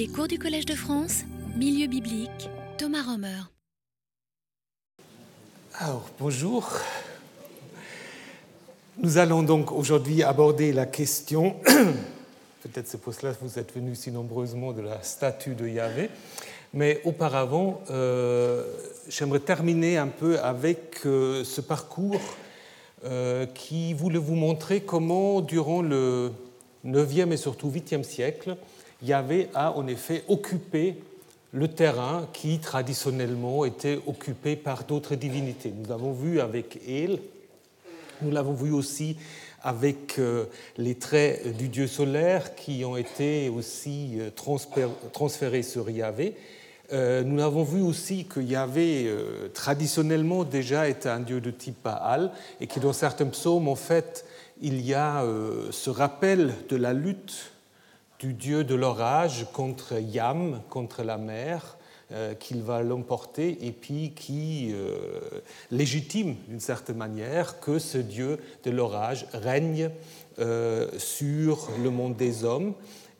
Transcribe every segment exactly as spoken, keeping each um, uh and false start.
Les cours du Collège de France, Milieu biblique, Thomas Romer. Alors, bonjour. Nous allons donc aujourd'hui aborder la question, peut-être c'est pour cela que vous êtes venus si nombreusement, de la statue de Yahvé, mais auparavant, euh, j'aimerais terminer un peu avec euh, ce parcours euh, qui voulait vous montrer comment, durant le neuvième et surtout huitième siècle, Yahvé a en effet occupé le terrain qui traditionnellement était occupé par d'autres divinités. Nous l'avons vu avec El, nous l'avons vu aussi avec les traits du dieu solaire qui ont été aussi transférés sur Yahvé. Nous l'avons vu aussi que Yahvé traditionnellement déjà était un dieu de type Baal et que dans certains psaumes en fait il y a ce rappel de la lutte du dieu de l'orage contre Yam, contre la mer, euh, qu'il va l'emporter et puis qui euh, légitime d'une certaine manière que ce dieu de l'orage règne euh, sur le monde des hommes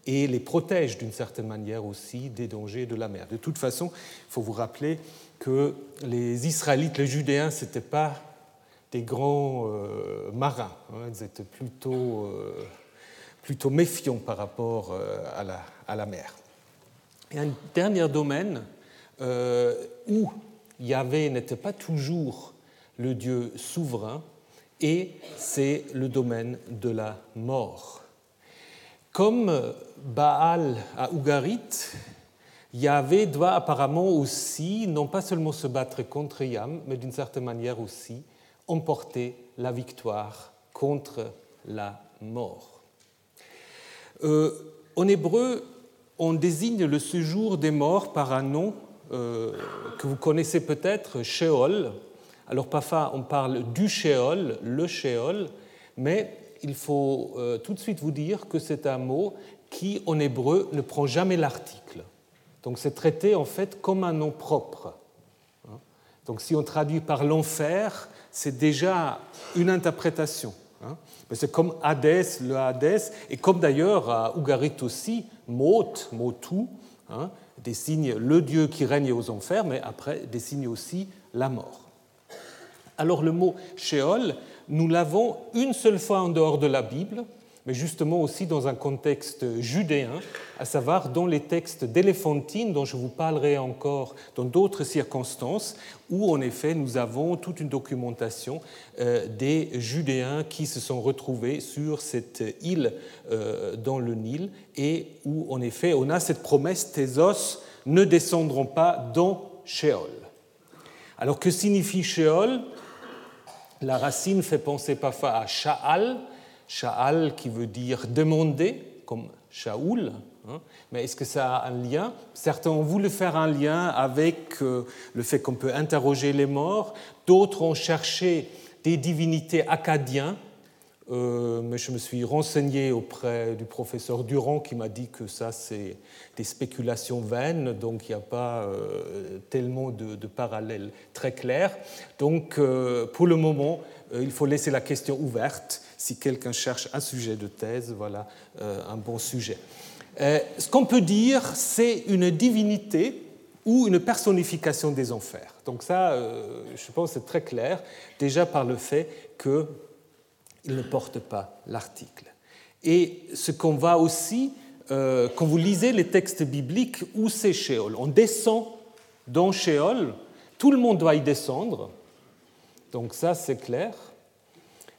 et les protège d'une certaine manière aussi des dangers de la mer. De toute façon, il faut vous rappeler que les Israélites, les Judéens, ce n'étaient pas des grands euh, marins, hein, ils étaient plutôt... Euh, plutôt méfiant par rapport à la, à la mer. Et un dernier domaine euh, où Yahvé n'était pas toujours le Dieu souverain, et c'est le domaine de la mort. Comme Baal à Ugarit, Yahvé doit apparemment aussi, non pas seulement se battre contre Yam, mais d'une certaine manière aussi, emporter la victoire contre la mort. Euh, en hébreu, on désigne le séjour des morts par un nom euh, que vous connaissez peut-être, Sheol. Alors parfois on parle du Sheol, le Sheol, mais il faut euh, tout de suite vous dire que c'est un mot qui, en hébreu, ne prend jamais l'article. Donc c'est traité en fait comme un nom propre. Donc si on traduit par l'enfer, c'est déjà une interprétation. C'est comme Hadès, le Hadès, et comme d'ailleurs à Ugarit aussi, Mot, Motou, hein, désigne le dieu qui règne aux enfers, mais après désigne aussi la mort. Alors le mot Sheol, nous l'avons une seule fois en dehors de la Bible, mais justement aussi dans un contexte judéen, à savoir dans les textes d'Éléphantine, dont je vous parlerai encore dans d'autres circonstances, où en effet nous avons toute une documentation des Judéens qui se sont retrouvés sur cette île dans le Nil, et où en effet on a cette promesse « tes os ne descendront pas dans Sheol ». Alors que signifie Sheol ? La racine fait penser parfois à Sha'al, Sha'al qui veut dire demander, comme Sha'oul. Mais est-ce que ça a un lien ? Certains ont voulu faire un lien avec le fait qu'on peut interroger les morts. D'autres ont cherché des divinités acadiennes. Euh, mais je me suis renseigné auprès du professeur Durand qui m'a dit que ça, c'est des spéculations vaines, donc il n'y a pas euh, tellement de, de parallèles très clairs. Donc, euh, pour le moment, euh, il faut laisser la question ouverte. Si quelqu'un cherche un sujet de thèse, voilà euh, un bon sujet. Euh, ce qu'on peut dire, c'est une divinité ou une personnification des enfers. Donc ça, euh, je pense que c'est très clair, déjà par le fait que il ne porte pas l'article. Et ce qu'on va aussi, euh, quand vous lisez les textes bibliques, où c'est Sheol ? On descend dans Sheol, tout le monde doit y descendre, donc ça c'est clair,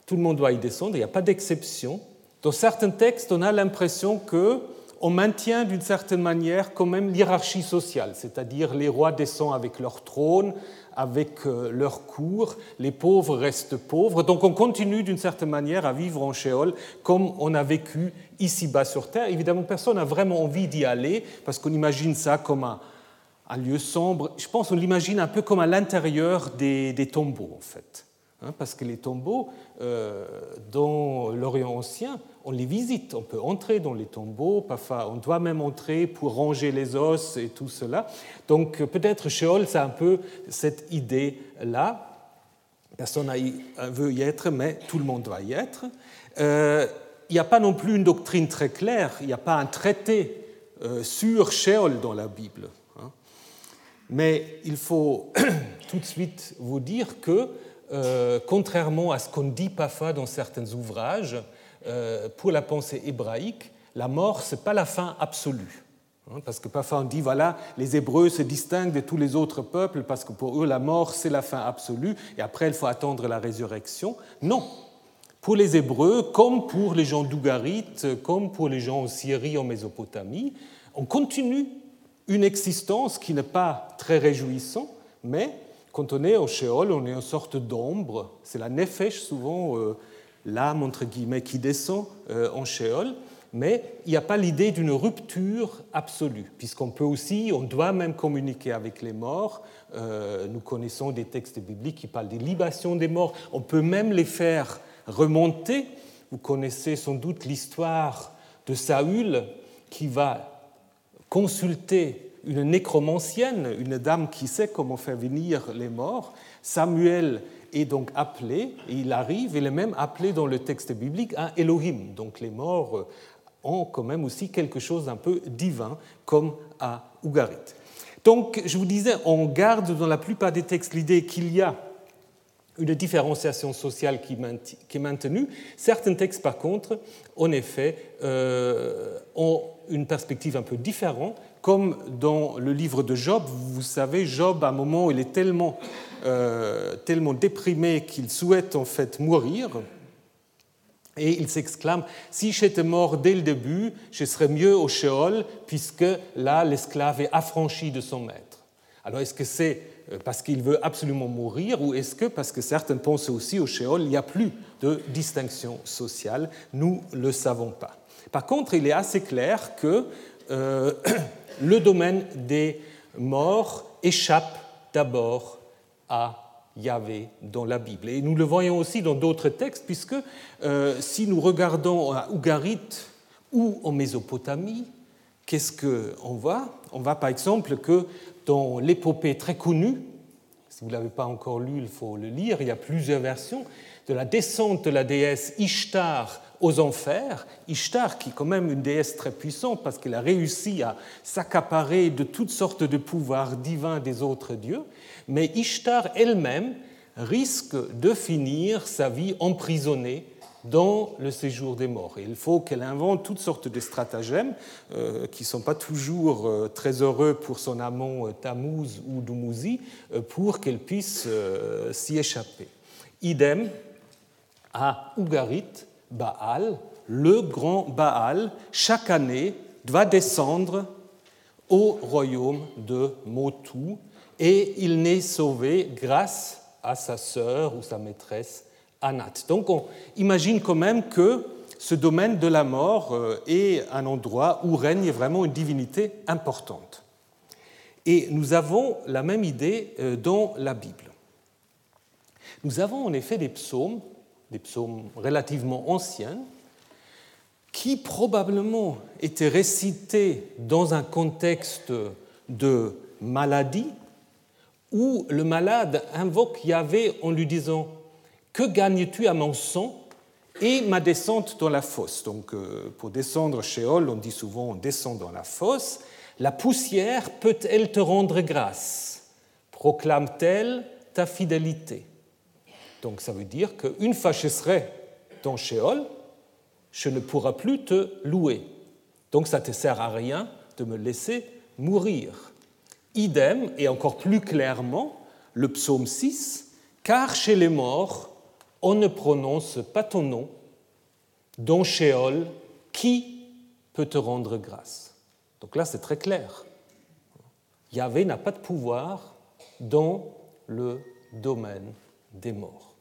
tout le monde doit y descendre, il n'y a pas d'exception. Dans certains textes, on a l'impression qu'on maintient d'une certaine manière quand même l'hierarchie sociale, c'est-à-dire les rois descendent avec leur trône, avec leur cours, les pauvres restent pauvres. Donc on continue d'une certaine manière à vivre en Sheol comme on a vécu ici-bas sur Terre. Évidemment, personne n'a vraiment envie d'y aller parce qu'on imagine ça comme un, un lieu sombre. Je pense qu'on l'imagine un peu comme à l'intérieur des, des tombeaux, en fait. Hein, parce que les tombeaux, euh, dans l'Orient ancien, on les visite, on peut entrer dans les tombeaux, parfois on doit même entrer pour ranger les os et tout cela. Donc peut-être Sheol, c'est un peu cette idée-là. Personne ne veut y être, mais tout le monde doit y être. Il euh, n'y a pas non plus une doctrine très claire, il n'y a pas un traité sur Sheol dans la Bible. Mais il faut tout de suite vous dire que, euh, contrairement à ce qu'on dit parfois dans certains ouvrages, euh, pour la pensée hébraïque, la mort, ce n'est pas la fin absolue. Parce que parfois on dit, voilà, les Hébreux se distinguent de tous les autres peuples parce que pour eux, la mort, c'est la fin absolue et après, il faut attendre la résurrection. Non. Pour les Hébreux, comme pour les gens d'Ugarit, comme pour les gens en Syrie, en Mésopotamie, on continue une existence qui n'est pas très réjouissante, mais quand on est au Sheol, on est en sorte d'ombre. C'est la nefesh, souvent, euh, l'âme, entre guillemets, qui descend euh, en Sheol. Mais il n'y a pas l'idée d'une rupture absolue, puisqu'on peut aussi, on doit même communiquer avec les morts. Euh, nous connaissons des textes bibliques qui parlent des libations des morts. On peut même les faire remonter. Vous connaissez sans doute l'histoire de Saül qui va consulter une nécromancienne, une dame qui sait comment faire venir les morts. Samuel est donc appelé, et il arrive, il est même appelé dans le texte biblique à Elohim. Donc les morts ont quand même aussi quelque chose d'un peu divin, comme à Ugarit. Donc, je vous disais, on garde dans la plupart des textes l'idée qu'il y a une différenciation sociale qui est maintenue. Certains textes, par contre, en effet, euh, ont une perspective un peu différente, comme dans le livre de Job. Vous savez, Job, à un moment, il est tellement, euh, tellement déprimé qu'il souhaite en fait mourir. Et il s'exclame, si j'étais mort dès le début, je serais mieux au Sheol, puisque là, l'esclave est affranchi de son maître. Alors, est-ce que c'est parce qu'il veut absolument mourir, ou est-ce que, parce que certains pensent aussi au Sheol, il n'y a plus de distinction sociale? Nous ne le savons pas. Par contre, il est assez clair que euh, le domaine des morts échappe d'abord à Yahvé dans la Bible. Et nous le voyons aussi dans d'autres textes, puisque euh, si nous regardons à Ugarit ou en Mésopotamie, qu'est-ce qu'on voit? On voit par exemple que dans l'épopée très connue, si vous ne l'avez pas encore lu, il faut le lire, il y a plusieurs versions, de la descente de la déesse Ishtar aux enfers. Ishtar, qui est quand même une déesse très puissante parce qu'elle a réussi à s'accaparer de toutes sortes de pouvoirs divins des autres dieux, mais Ishtar elle-même risque de finir sa vie emprisonnée dans le séjour des morts. Et il faut qu'elle invente toutes sortes de stratagèmes euh, qui ne sont pas toujours euh, très heureux pour son amant euh, Tammuz ou Dumuzi euh, pour qu'elle puisse euh, s'y échapper. Idem à Ugarit, Baal, le grand Baal, chaque année, va descendre au royaume de Motou et il n'est sauvé grâce à sa sœur ou sa maîtresse Anat. Donc on imagine quand même que ce domaine de la mort est un endroit où règne vraiment une divinité importante. Et nous avons la même idée dans la Bible. Nous avons en effet des psaumes, des psaumes relativement anciens, qui probablement étaient récités dans un contexte de maladie, où le malade invoque Yahvé en lui disant « Que gagnes-tu à mon sang et ma descente dans la fosse ?» Donc, pour descendre Sheol, on dit souvent « on descend dans la fosse ». « La poussière peut-elle te rendre grâce ? Proclame-t-elle ta fidélité ?» Donc, ça veut dire qu'une fois que je serai dans Sheol, je ne pourrai plus te louer. Donc, ça ne te sert à rien de me laisser mourir. Idem, et encore plus clairement, le psaume six, « Car chez les morts, on ne prononce pas ton nom, dans Sheol, qui peut te rendre grâce ?» Donc là, c'est très clair. Yahvé n'a pas de pouvoir dans le domaine des morts.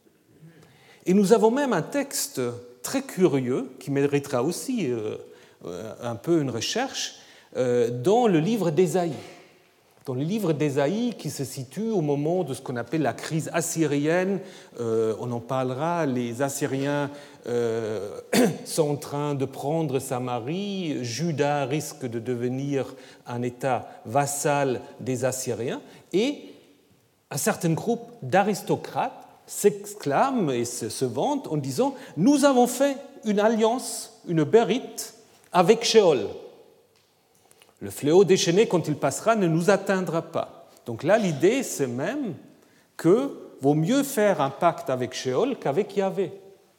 Et nous avons même un texte très curieux, qui méritera aussi un peu une recherche, dans le livre d'Ésaïe. Dans le livre d'Ésaïe, qui se situe au moment de ce qu'on appelle la crise assyrienne, euh, on en parlera, les Assyriens euh, sont en train de prendre Samarie, Juda risque de devenir un État vassal des Assyriens, et un certain groupe d'aristocrates s'exclame et se vante en disant « Nous avons fait une alliance, une bérite avec Sheol ». Le fléau déchaîné, quand il passera, ne nous atteindra pas. Donc là, l'idée, c'est même que vaut mieux faire un pacte avec Sheol qu'avec Yahvé.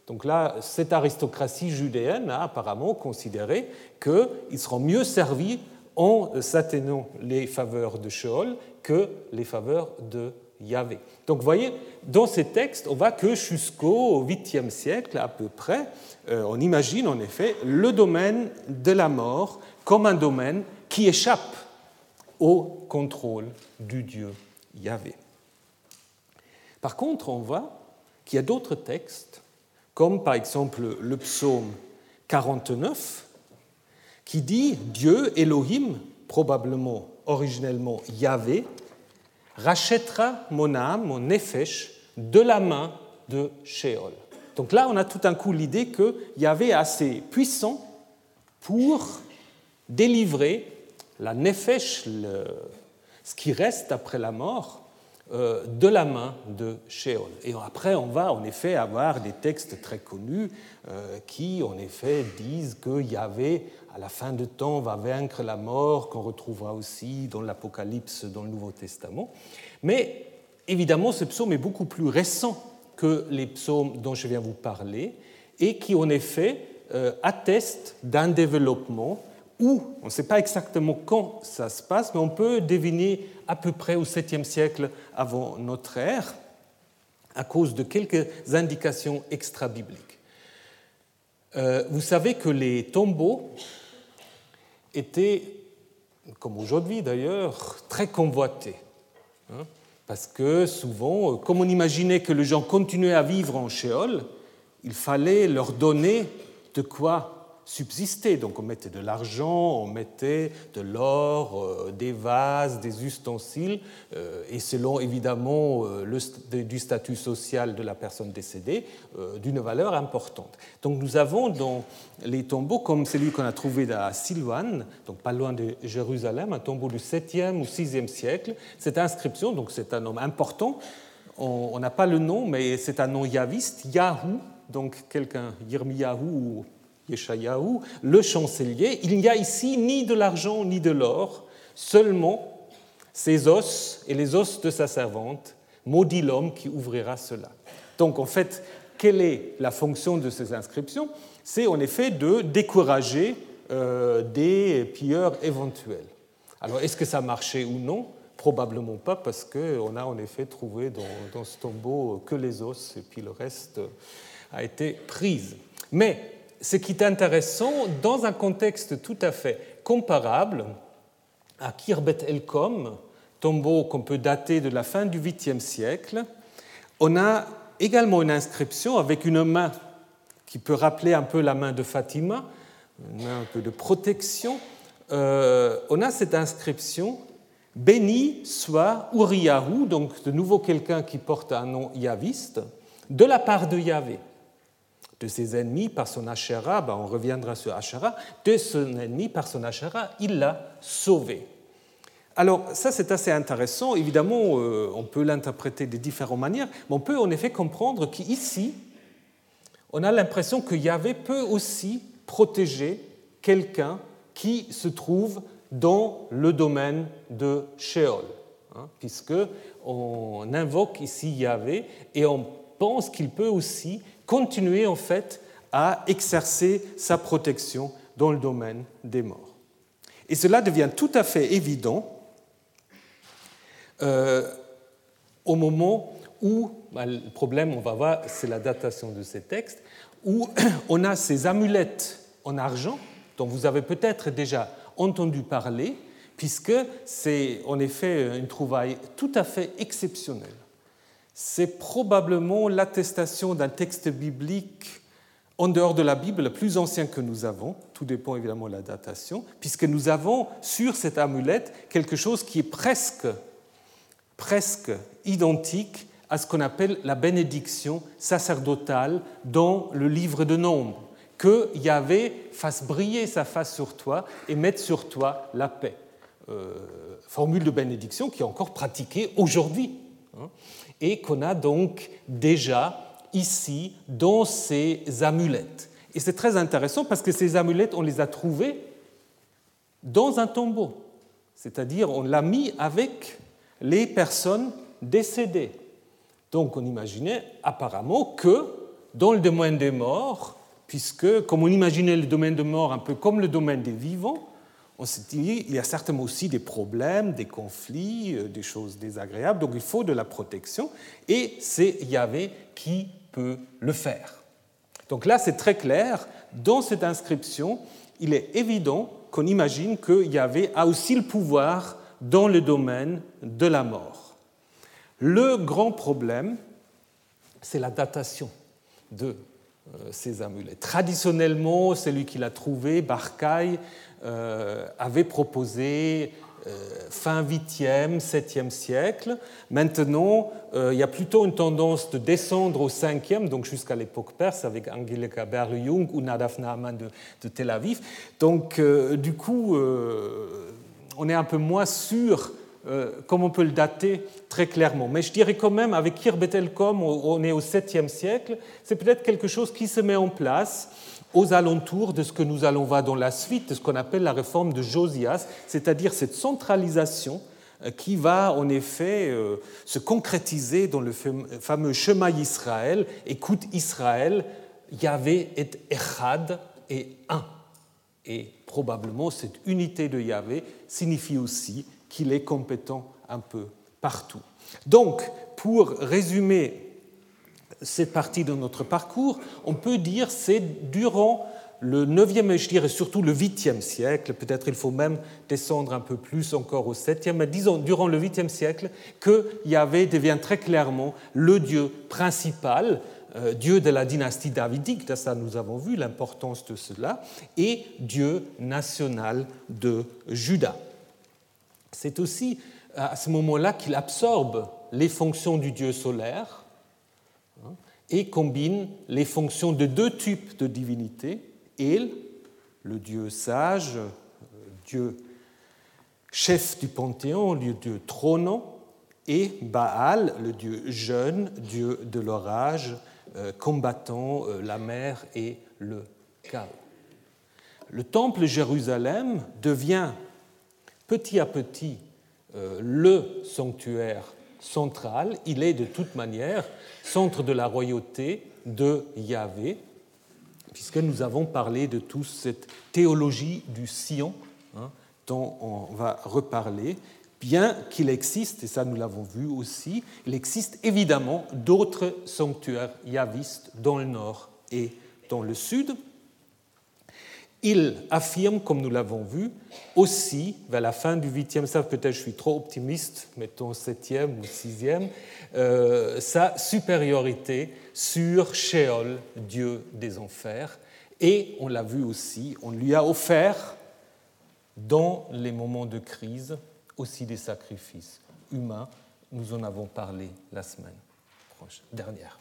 Donc là, cette aristocratie judéenne a apparemment considéré qu'ils seront mieux servis en s'atténant les faveurs de Sheol que les faveurs de Yahvé. Donc vous voyez, dans ces textes, on va que jusqu'au huitième siècle à peu près, on imagine en effet le domaine de la mort comme un domaine qui échappe au contrôle du Dieu Yahvé. Par contre, on voit qu'il y a d'autres textes, comme par exemple le psaume quarante-neuf, qui dit « Dieu, Elohim, probablement originellement Yahvé, rachètera mon âme, mon nefesh, de la main de Sheol. » Donc là, on a tout d'un coup l'idée que Yahvé est assez puissant pour délivrer la nefesh, le... ce qui reste après la mort, de la main de Sheol. Et après, on va en effet avoir des textes très connus qui, en effet, disent que Yahvé, à la fin du temps, va vaincre la mort, qu'on retrouvera aussi dans l'Apocalypse, dans le Nouveau Testament. Mais évidemment, ce psaume est beaucoup plus récent que les psaumes dont je viens vous parler et qui, en effet, atteste d'un développement où, on ne sait pas exactement quand ça se passe, mais on peut deviner à peu près au septième siècle avant notre ère, à cause de quelques indications extra-bibliques. Euh, vous savez que les tombeaux étaient, comme aujourd'hui d'ailleurs, très convoités. Hein, parce que souvent, comme on imaginait que les gens continuaient à vivre en Sheol, il fallait leur donner de quoi subsister. Donc on mettait de l'argent, on mettait de l'or, euh, des vases, des ustensiles, euh, et selon évidemment euh, le, de, du statut social de la personne décédée, euh, d'une valeur importante. Donc nous avons dans les tombeaux, comme celui qu'on a trouvé à Silvan, donc pas loin de Jérusalem, un tombeau du septième ou sixième siècle, cette inscription, donc c'est un nom important, on n'a pas le nom, mais c'est un nom yaviste, Yahou, donc quelqu'un, Yirmiyahu ou Yeshayahu, le chancelier, il n'y a ici ni de l'argent ni de l'or, seulement ses os et les os de sa servante, maudit l'homme qui ouvrira cela. Donc en fait, quelle est la fonction de ces inscriptions ? C'est en effet de décourager euh, des pilleurs éventuels. Alors est-ce que ça marchait ou non ? Probablement pas, parce qu'on a en effet trouvé dans, dans ce tombeau que les os et puis le reste a été prise. Mais ce qui est intéressant, dans un contexte tout à fait comparable à Kirbet Elkom, tombeau qu'on peut dater de la fin du huitième siècle, on a également une inscription avec une main qui peut rappeler un peu la main de Fatima, une main un peu de protection. Euh, on a cette inscription « Béni soit Uriyahu », donc de nouveau quelqu'un qui porte un nom yaviste, de la part de Yahvé, de ses ennemis par son Asherah, ben on reviendra sur Asherah, de son ennemi par son Asherah, il l'a sauvé. Alors ça c'est assez intéressant, évidemment euh, on peut l'interpréter de différentes manières, mais on peut en effet comprendre qu'ici, on a l'impression que Yahvé peut aussi protéger quelqu'un qui se trouve dans le domaine de Sheol, hein, puisqu'on invoque ici Yahvé et on pense qu'il peut aussi continuer en fait à exercer sa protection dans le domaine des morts. Et cela devient tout à fait évident euh, au moment où, bah, le problème on va voir c'est la datation de ces textes, où on a ces amulettes en argent dont vous avez peut-être déjà entendu parler, puisque c'est en effet une trouvaille tout à fait exceptionnelle. C'est probablement l'attestation d'un texte biblique en dehors de la Bible, le plus ancien que nous avons, tout dépend évidemment de la datation, puisque nous avons sur cette amulette quelque chose qui est presque, presque identique à ce qu'on appelle la bénédiction sacerdotale dans le livre de Nombres, que Yahvé fasse briller sa face sur toi et mette sur toi la paix. Euh, formule de bénédiction qui est encore pratiquée aujourd'hui. Et qu'on a donc déjà ici dans ces amulettes. Et c'est très intéressant parce que ces amulettes, on les a trouvées dans un tombeau, c'est-à-dire on l'a mis avec les personnes décédées. Donc on imaginait apparemment que dans le domaine des morts, puisque comme on imaginait le domaine des morts un peu comme le domaine des vivants, on s'est dit qu'il y a certainement aussi des problèmes, des conflits, des choses désagréables, donc il faut de la protection, et c'est Yahvé qui peut le faire. Donc là, c'est très clair, dans cette inscription, il est évident qu'on imagine que Yahvé a aussi le pouvoir dans le domaine de la mort. Le grand problème, c'est la datation de ces amulets. Traditionnellement, celui qui l'a trouvé, Barcaï, Euh, avait proposé euh, fin huitième, septième siècle. Maintenant, euh, il y a plutôt une tendance de descendre au cinquième, donc jusqu'à l'époque perse, avec Angelika Berle-Jung ou Nadav Naaman de, de Tel Aviv. Donc, euh, du coup, euh, on est un peu moins sûr euh, comme on peut le dater très clairement. Mais je dirais quand même, avec Kirbet el-Kom, on est au septième siècle, c'est peut-être quelque chose qui se met en place aux alentours de ce que nous allons voir dans la suite, de ce qu'on appelle la réforme de Josias, c'est-à-dire cette centralisation qui va en effet se concrétiser dans le fameux Shema Israël, écoute Israël, Yahvé est Echad et un. Et probablement cette unité de Yahvé signifie aussi qu'il est compétent un peu partout. Donc, pour résumer cette partie de notre parcours, on peut dire que c'est durant le neuvième, je dirais surtout le huitième siècle, peut-être il faut même descendre un peu plus encore au septième, mais disons durant le huitième siècle, que Yahvé devient très clairement le dieu principal, euh, dieu de la dynastie davidique, ça nous avons vu l'importance de cela, et dieu national de Juda. C'est aussi à ce moment-là qu'il absorbe les fonctions du dieu solaire, et combine les fonctions de deux types de divinités, El, le dieu sage, dieu chef du panthéon, le dieu trônant, et Baal, le dieu jeune, dieu de l'orage, combattant la mer et le chaos. Le temple Jérusalem devient petit à petit le sanctuaire central, il est de toute manière centre de la royauté de Yahvé, puisque nous avons parlé de toute cette théologie du Sion, hein, dont on va reparler, bien qu'il existe, et ça nous l'avons vu aussi, il existe évidemment d'autres sanctuaires yahvistes dans le nord et dans le sud. Il affirme, comme nous l'avons vu, aussi, vers la fin du huitième, ça peut-être je suis trop optimiste, mettons septième ou sixième, euh, sa supériorité sur Sheol, dieu des enfers. Et on l'a vu aussi, on lui a offert, dans les moments de crise, aussi des sacrifices humains. Nous en avons parlé la semaine dernière.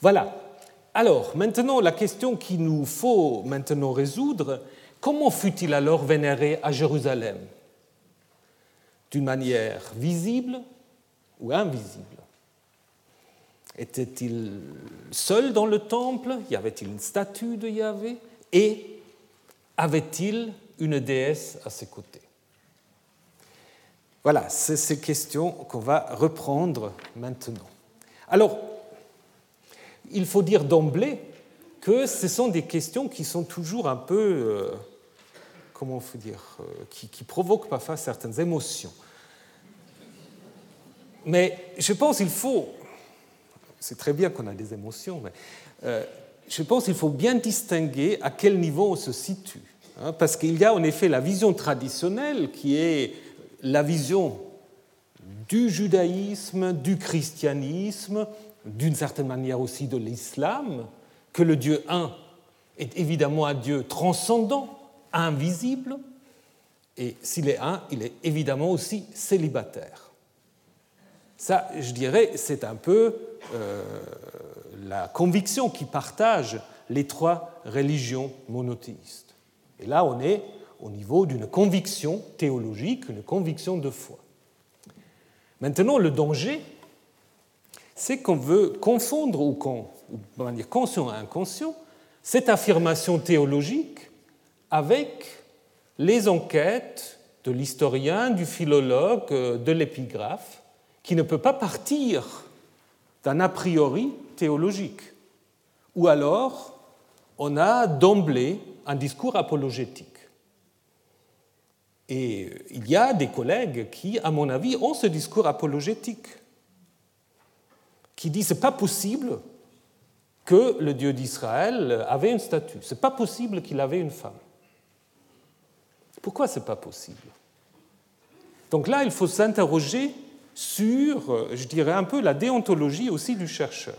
Voilà. Alors, maintenant, la question qu'il nous faut maintenant résoudre, comment fut-il alors vénéré à Jérusalem ? D'une manière visible ou invisible ? Était-il seul dans le temple ? Y avait-il une statue de Yahvé ? Et avait-il une déesse à ses côtés ? Voilà, c'est ces questions qu'on va reprendre maintenant. Alors, il faut dire d'emblée que ce sont des questions qui sont toujours un peu, euh, comment on peut dire, euh, qui, qui provoquent parfois certaines émotions. Mais je pense qu'il faut, c'est très bien qu'on a des émotions, mais euh, je pense qu'il faut bien distinguer à quel niveau on se situe. Hein, parce qu'il y a en effet la vision traditionnelle qui est la vision du judaïsme, du christianisme, d'une certaine manière aussi de l'islam, que le Dieu un est évidemment un Dieu transcendant, invisible, et s'il est un, il est évidemment aussi célibataire. Ça, je dirais, c'est un peu euh, la conviction qui partage les trois religions monothéistes. Et là, on est au niveau d'une conviction théologique, une conviction de foi. Maintenant, le danger, c'est qu'on veut confondre, ou qu'on, de manière consciente et inconsciente, cette affirmation théologique avec les enquêtes de l'historien, du philologue, de l'épigraphe, qui ne peut pas partir d'un a priori théologique. Ou alors, on a d'emblée un discours apologétique. Et il y a des collègues qui, à mon avis, ont ce discours apologétique, qui disent « c'est pas possible que le Dieu d'Israël avait une statue, c'est pas possible qu'il avait une femme ». Pourquoi c'est pas possible ? Donc là, il faut s'interroger sur, je dirais, un peu la déontologie aussi du chercheur.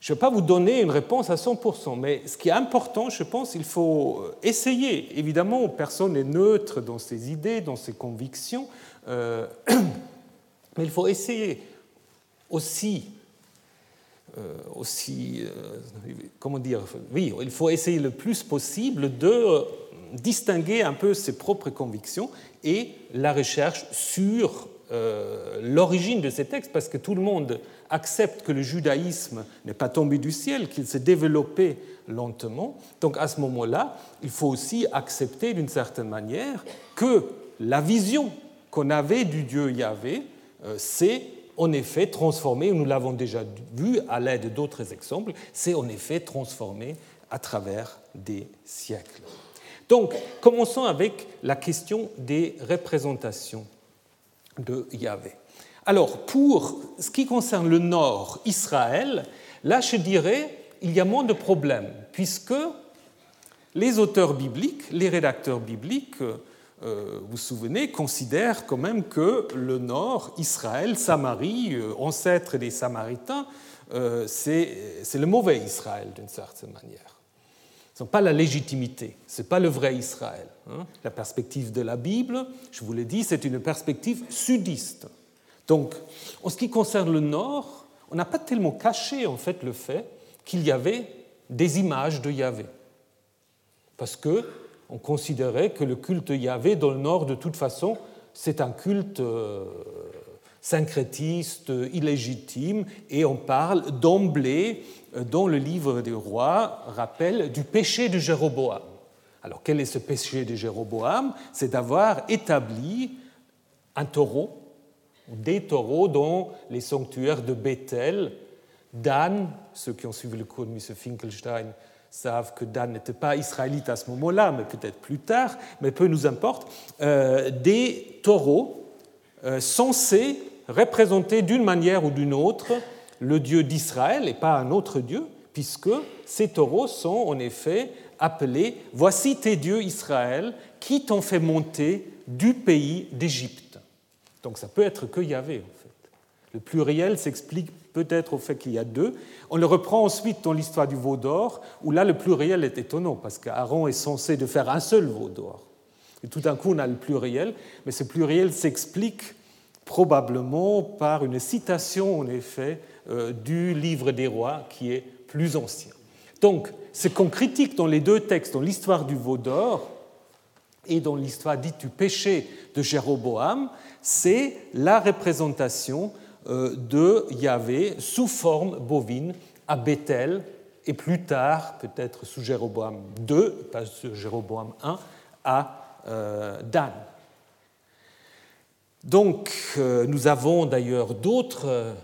Je ne vais pas vous donner une réponse à cent pour cent, mais ce qui est important, je pense, il faut essayer. Évidemment, personne n'est neutre dans ses idées, dans ses convictions, euh, mais il faut essayer aussi, euh, aussi euh, comment dire, oui, il faut essayer le plus possible de distinguer un peu ses propres convictions et la recherche sur Euh, l'origine de ces textes, parce que tout le monde accepte que le judaïsme n'est pas tombé du ciel, qu'il s'est développé lentement. Donc à ce moment-là, il faut aussi accepter d'une certaine manière que la vision qu'on avait du Dieu Yahvé euh, c'est en effet transformée, nous l'avons déjà vu à l'aide d'autres exemples, c'est en effet transformée à travers des siècles. Donc commençons avec la question des représentations de Yahvé. Alors, pour ce qui concerne le nord, Israël, là, je dirais, il y a moins de problèmes, puisque les auteurs bibliques, les rédacteurs bibliques, euh, vous vous souvenez, considèrent quand même que le nord, Israël, Samarie, euh, ancêtre des Samaritains, euh, c'est, c'est le mauvais Israël, d'une certaine manière. Ce n'est pas la légitimité, ce n'est pas le vrai Israël. La perspective de la Bible, je vous l'ai dit, c'est une perspective sudiste. Donc, en ce qui concerne le Nord, on n'a pas tellement caché en fait le fait qu'il y avait des images de Yahvé, parce que on considérait que le culte Yahvé dans le Nord, de toute façon, c'est un culte euh, syncrétiste, illégitime, et on parle d'emblée dans le livre des rois, rappelle du péché de Jéroboam. Alors, quel est ce péché de Jéroboam ? C'est d'avoir établi un taureau, des taureaux dans les sanctuaires de Bethel. Dan, ceux qui ont suivi le cours de M. Finkelstein savent que Dan n'était pas israélite à ce moment-là, mais peut-être plus tard, mais peu nous importe, euh, des taureaux euh, censés représenter d'une manière ou d'une autre le Dieu d'Israël et pas un autre Dieu, puisque ces taureaux sont en effet appelés « Voici tes dieux Israël qui t'ont fait monter du pays d'Égypte ». Donc ça peut être que Yahvé, en fait. Le pluriel s'explique peut-être au fait qu'il y a deux. On le reprend ensuite dans l'histoire du veau d'or, où là le pluriel est étonnant, parce qu'Aaron est censé de faire un seul veau d'or. Et tout d'un coup on a le pluriel, mais ce pluriel s'explique probablement par une citation, en effet, du livre des rois qui est plus ancien. Donc, ce qu'on critique dans les deux textes, dans l'histoire du veau d'or et dans l'histoire dite du péché de Jéroboam, c'est la représentation de Yahvé sous forme bovine à Bethel et plus tard, peut-être sous Jéroboam deux, pas sous Jéroboam un, à Dan. Donc, nous avons d'ailleurs d'autres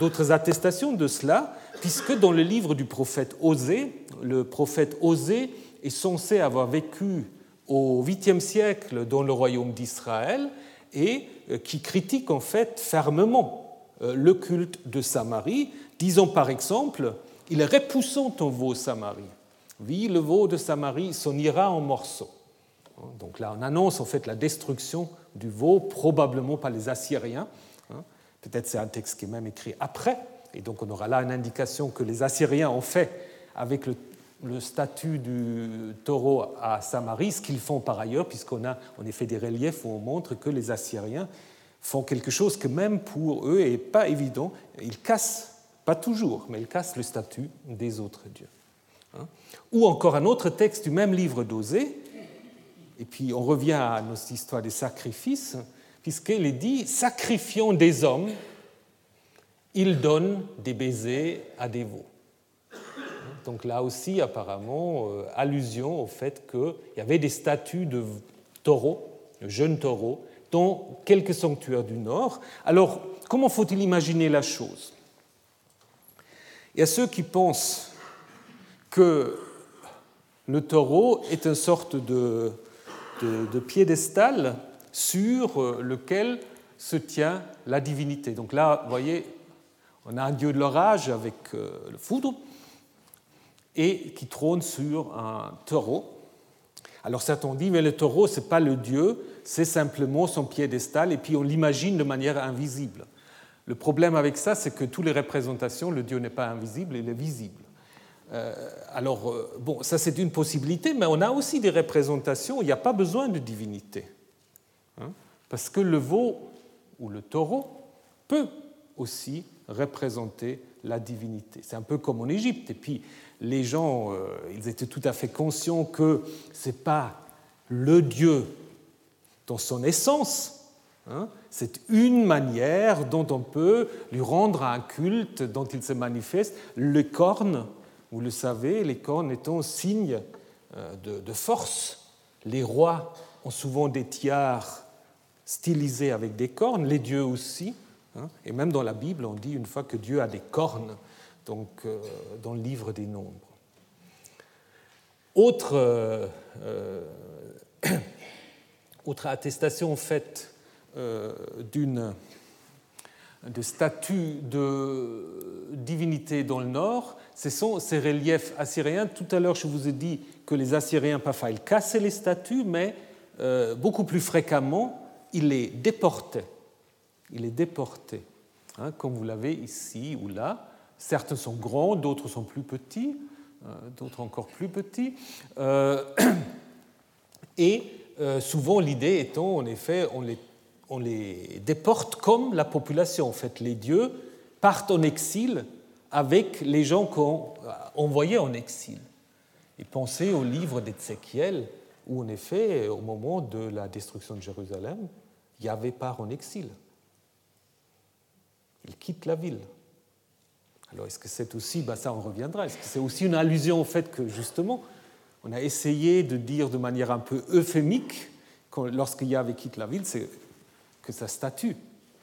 d'autres attestations de cela, puisque dans le livre du prophète Osée, le prophète Osée est censé avoir vécu au huitième siècle dans le royaume d'Israël et qui critique en fait fermement le culte de Samarie, disant par exemple « Il est repoussant ton veau Samarie, oui, le veau de Samarie s'en ira en morceaux ». Donc là, on annonce en fait la destruction du veau, probablement par les Assyriens. Peut-être c'est un texte qui est même écrit après, et donc on aura là une indication que les Assyriens ont fait avec le, le statut du taureau à Samarie, ce qu'ils font par ailleurs, puisqu'on a en effet des reliefs où on montre que les Assyriens font quelque chose que même pour eux n'est pas évident. Ils cassent, pas toujours, mais ils cassent le statut des autres dieux. Hein ? Ou encore un autre texte du même livre d'Osée, et puis on revient à notre histoire des sacrifices, puisqu'il est dit « sacrifiant des hommes, il donne des baisers à des veaux ». Donc là aussi, apparemment, euh, allusion au fait qu'il y avait des statues de taureaux, de jeunes taureaux, dans quelques sanctuaires du Nord. Alors, comment faut-il imaginer la chose ? Il y a ceux qui pensent que le taureau est une sorte de, de, de piédestal sur lequel se tient la divinité. Donc là, vous voyez, on a un dieu de l'orage avec le foudre et qui trône sur un taureau. Alors certains ont dit, mais le taureau, ce n'est pas le dieu, c'est simplement son piédestal et puis on l'imagine de manière invisible. Le problème avec ça, c'est que toutes les représentations, le dieu n'est pas invisible, il est visible. Euh, alors, bon, ça c'est une possibilité, mais on a aussi des représentations où il n'y a pas besoin de divinité. Hein, parce que le veau ou le taureau peut aussi représenter la divinité. C'est un peu comme en Égypte. Et puis, les gens, euh, ils étaient tout à fait conscients que ce n'est pas le dieu dans son essence. Hein, c'est une manière dont on peut lui rendre un culte, dont il se manifeste. Les cornes, vous le savez, les cornes étant signe de, de force. Les rois ont souvent des tiares stylisés avec des cornes, les dieux aussi. Hein, et même dans la Bible, on dit une fois que Dieu a des cornes, donc euh, dans le livre des Nombres. Autre, euh, euh, autre attestation en fait, Euh, d'une de statues de divinités dans le nord, ce sont ces reliefs assyriens. Tout à l'heure, je vous ai dit que les Assyriens, parfois, ils cassaient les statues, mais euh, beaucoup plus fréquemment, ils les déportaient. Ils les déportaient, hein, comme vous l'avez ici ou là. Certains sont grands, d'autres sont plus petits, euh, d'autres encore plus petits. Euh, et euh, souvent, l'idée étant, en effet, on les on les déporte comme la population. En fait, les dieux partent en exil avec les gens qu'on envoyait en exil. Et pensez au livre d'Ézéchiel, où en effet, au moment de la destruction de Jérusalem, Yahvé part en exil. Il quitte la ville. Alors, est-ce que c'est aussi, ben ça on reviendra, est-ce que c'est aussi une allusion au fait que, justement, on a essayé de dire de manière un peu euphémique, lorsque Yahvé quitte la ville, c'est que sa statue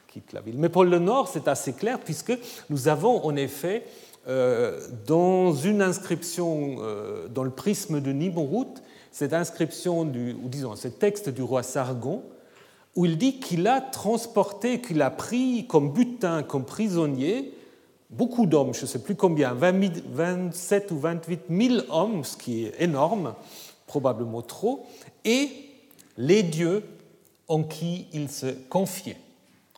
quitte la ville. Mais pour le Nord, c'est assez clair, puisque nous avons en effet, euh, dans une inscription, euh, dans le prisme de Nimroud, cette inscription, du, ou disons, ce texte du roi Sargon, où il dit qu'il a transporté, qu'il a pris comme butin, comme prisonnier, beaucoup d'hommes, je ne sais plus combien, vingt-sept ou vingt-huit mille hommes, ce qui est énorme, probablement trop, et les dieux en qui il se confiait,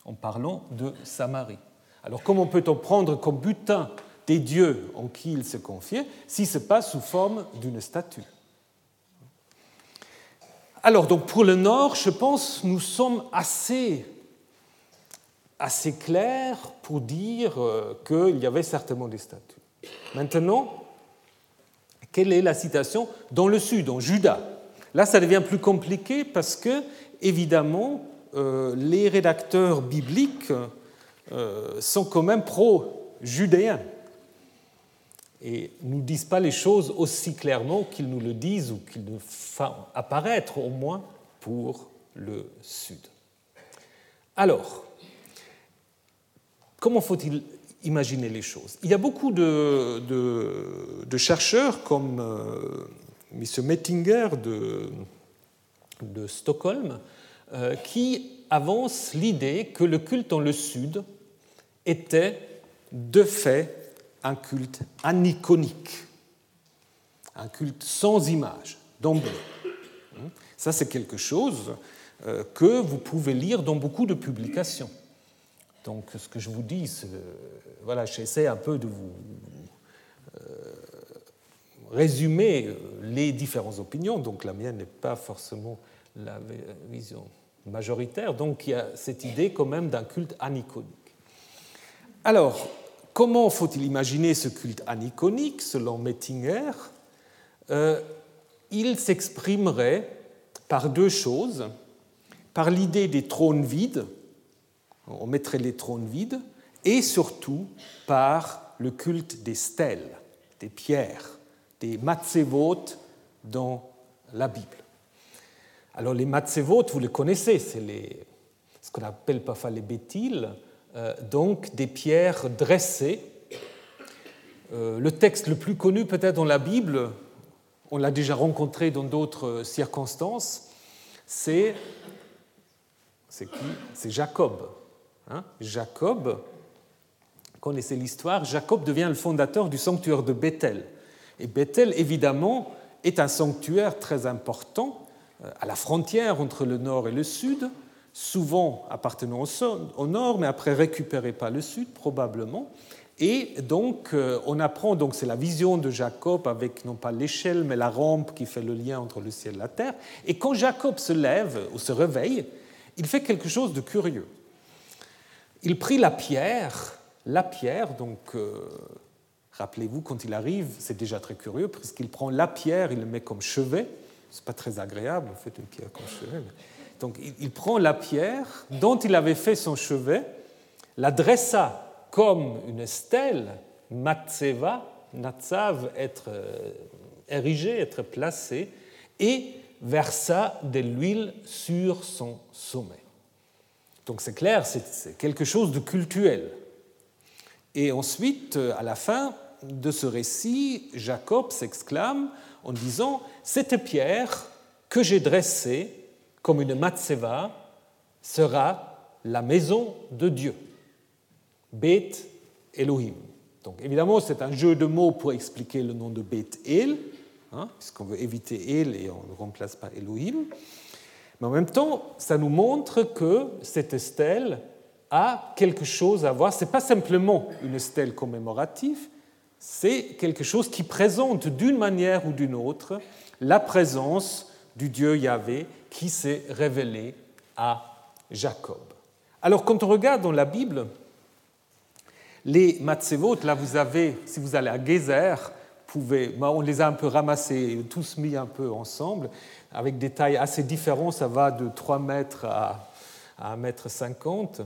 en parlant de Samarie. Alors comment peut-on prendre comme butin des dieux en qui il se confiait si ce n'est pas sous forme d'une statue ? Alors donc pour le Nord, je pense nous sommes assez, assez clairs pour dire qu'il y avait certainement des statues. Maintenant, quelle est la citation dans le Sud, en Juda ? Là, ça devient plus compliqué parce que évidemment, euh, les rédacteurs bibliques euh, sont quand même pro-judéens et ne nous disent pas les choses aussi clairement qu'ils nous le disent ou qu'ils nous font apparaître, au moins pour le Sud. Alors, comment faut-il imaginer les choses ? Il y a beaucoup de, de, de chercheurs comme euh, M. Mettinger de... de Stockholm, euh, qui avance l'idée que le culte dans le Sud était de fait un culte aniconique, un culte sans image, d'emblée. Ça, c'est quelque chose euh, que vous pouvez lire dans beaucoup de publications. Donc, ce que je vous dis, c'est, voilà, j'essaie un peu de vous euh, résumer les différentes opinions, donc la mienne n'est pas forcément la vision majoritaire, donc il y a cette idée quand même d'un culte aniconique. Alors, comment faut-il imaginer ce culte aniconique ? Selon Mettinger, euh, il s'exprimerait par deux choses, par l'idée des trônes vides, on mettrait les trônes vides, et surtout par le culte des stèles, des pierres, des matsevot dans la Bible. Alors les matsevot, vous les connaissez, c'est les, ce qu'on appelle parfois les bétiles, euh, donc des pierres dressées. Euh, le texte le plus connu peut-être dans la Bible, on l'a déjà rencontré dans d'autres circonstances, c'est, c'est qui ? C'est Jacob. Hein ? Jacob, connaissez l'histoire, Jacob devient le fondateur du sanctuaire de Bethel. Et Bethel, évidemment, est un sanctuaire très important à la frontière entre le nord et le sud, souvent appartenant au nord, mais après récupéré par le sud, probablement. Et donc, on apprend, donc c'est la vision de Jacob avec non pas l'échelle, mais la rampe qui fait le lien entre le ciel et la terre. Et quand Jacob se lève ou se réveille, il fait quelque chose de curieux. Il prit la pierre, la pierre, donc euh, rappelez-vous, quand il arrive, c'est déjà très curieux, parce qu'il prend la pierre, il le met comme chevet. C'est pas très agréable, en fait, une pierre comme chevet. Donc, il, il prend la pierre dont il avait fait son chevet, la dressa comme une stèle, matseva, natsav, être érigé, être placé, et versa de l'huile sur son sommet. Donc c'est clair, c'est quelque chose de cultuel. Et ensuite, à la fin de ce récit, Jacob s'exclame en disant « Cette pierre que j'ai dressée comme une matseva sera la maison de Dieu. » Beth Elohim. Donc évidemment, c'est un jeu de mots pour expliquer le nom de Beth El, hein, puisqu'on veut éviter El et on le remplace par Elohim. Mais en même temps, ça nous montre que cette stèle a quelque chose à voir. Ce n'est pas simplement une stèle commémorative, c'est quelque chose qui présente d'une manière ou d'une autre la présence du Dieu Yahvé qui s'est révélé à Jacob. Alors quand on regarde dans la Bible, les matsevot, là vous avez, si vous allez à Gézer, pouvez, on les a un peu ramassés, tous mis un peu ensemble, avec des tailles assez différentes, ça va de trois mètres à un mètre cinquante.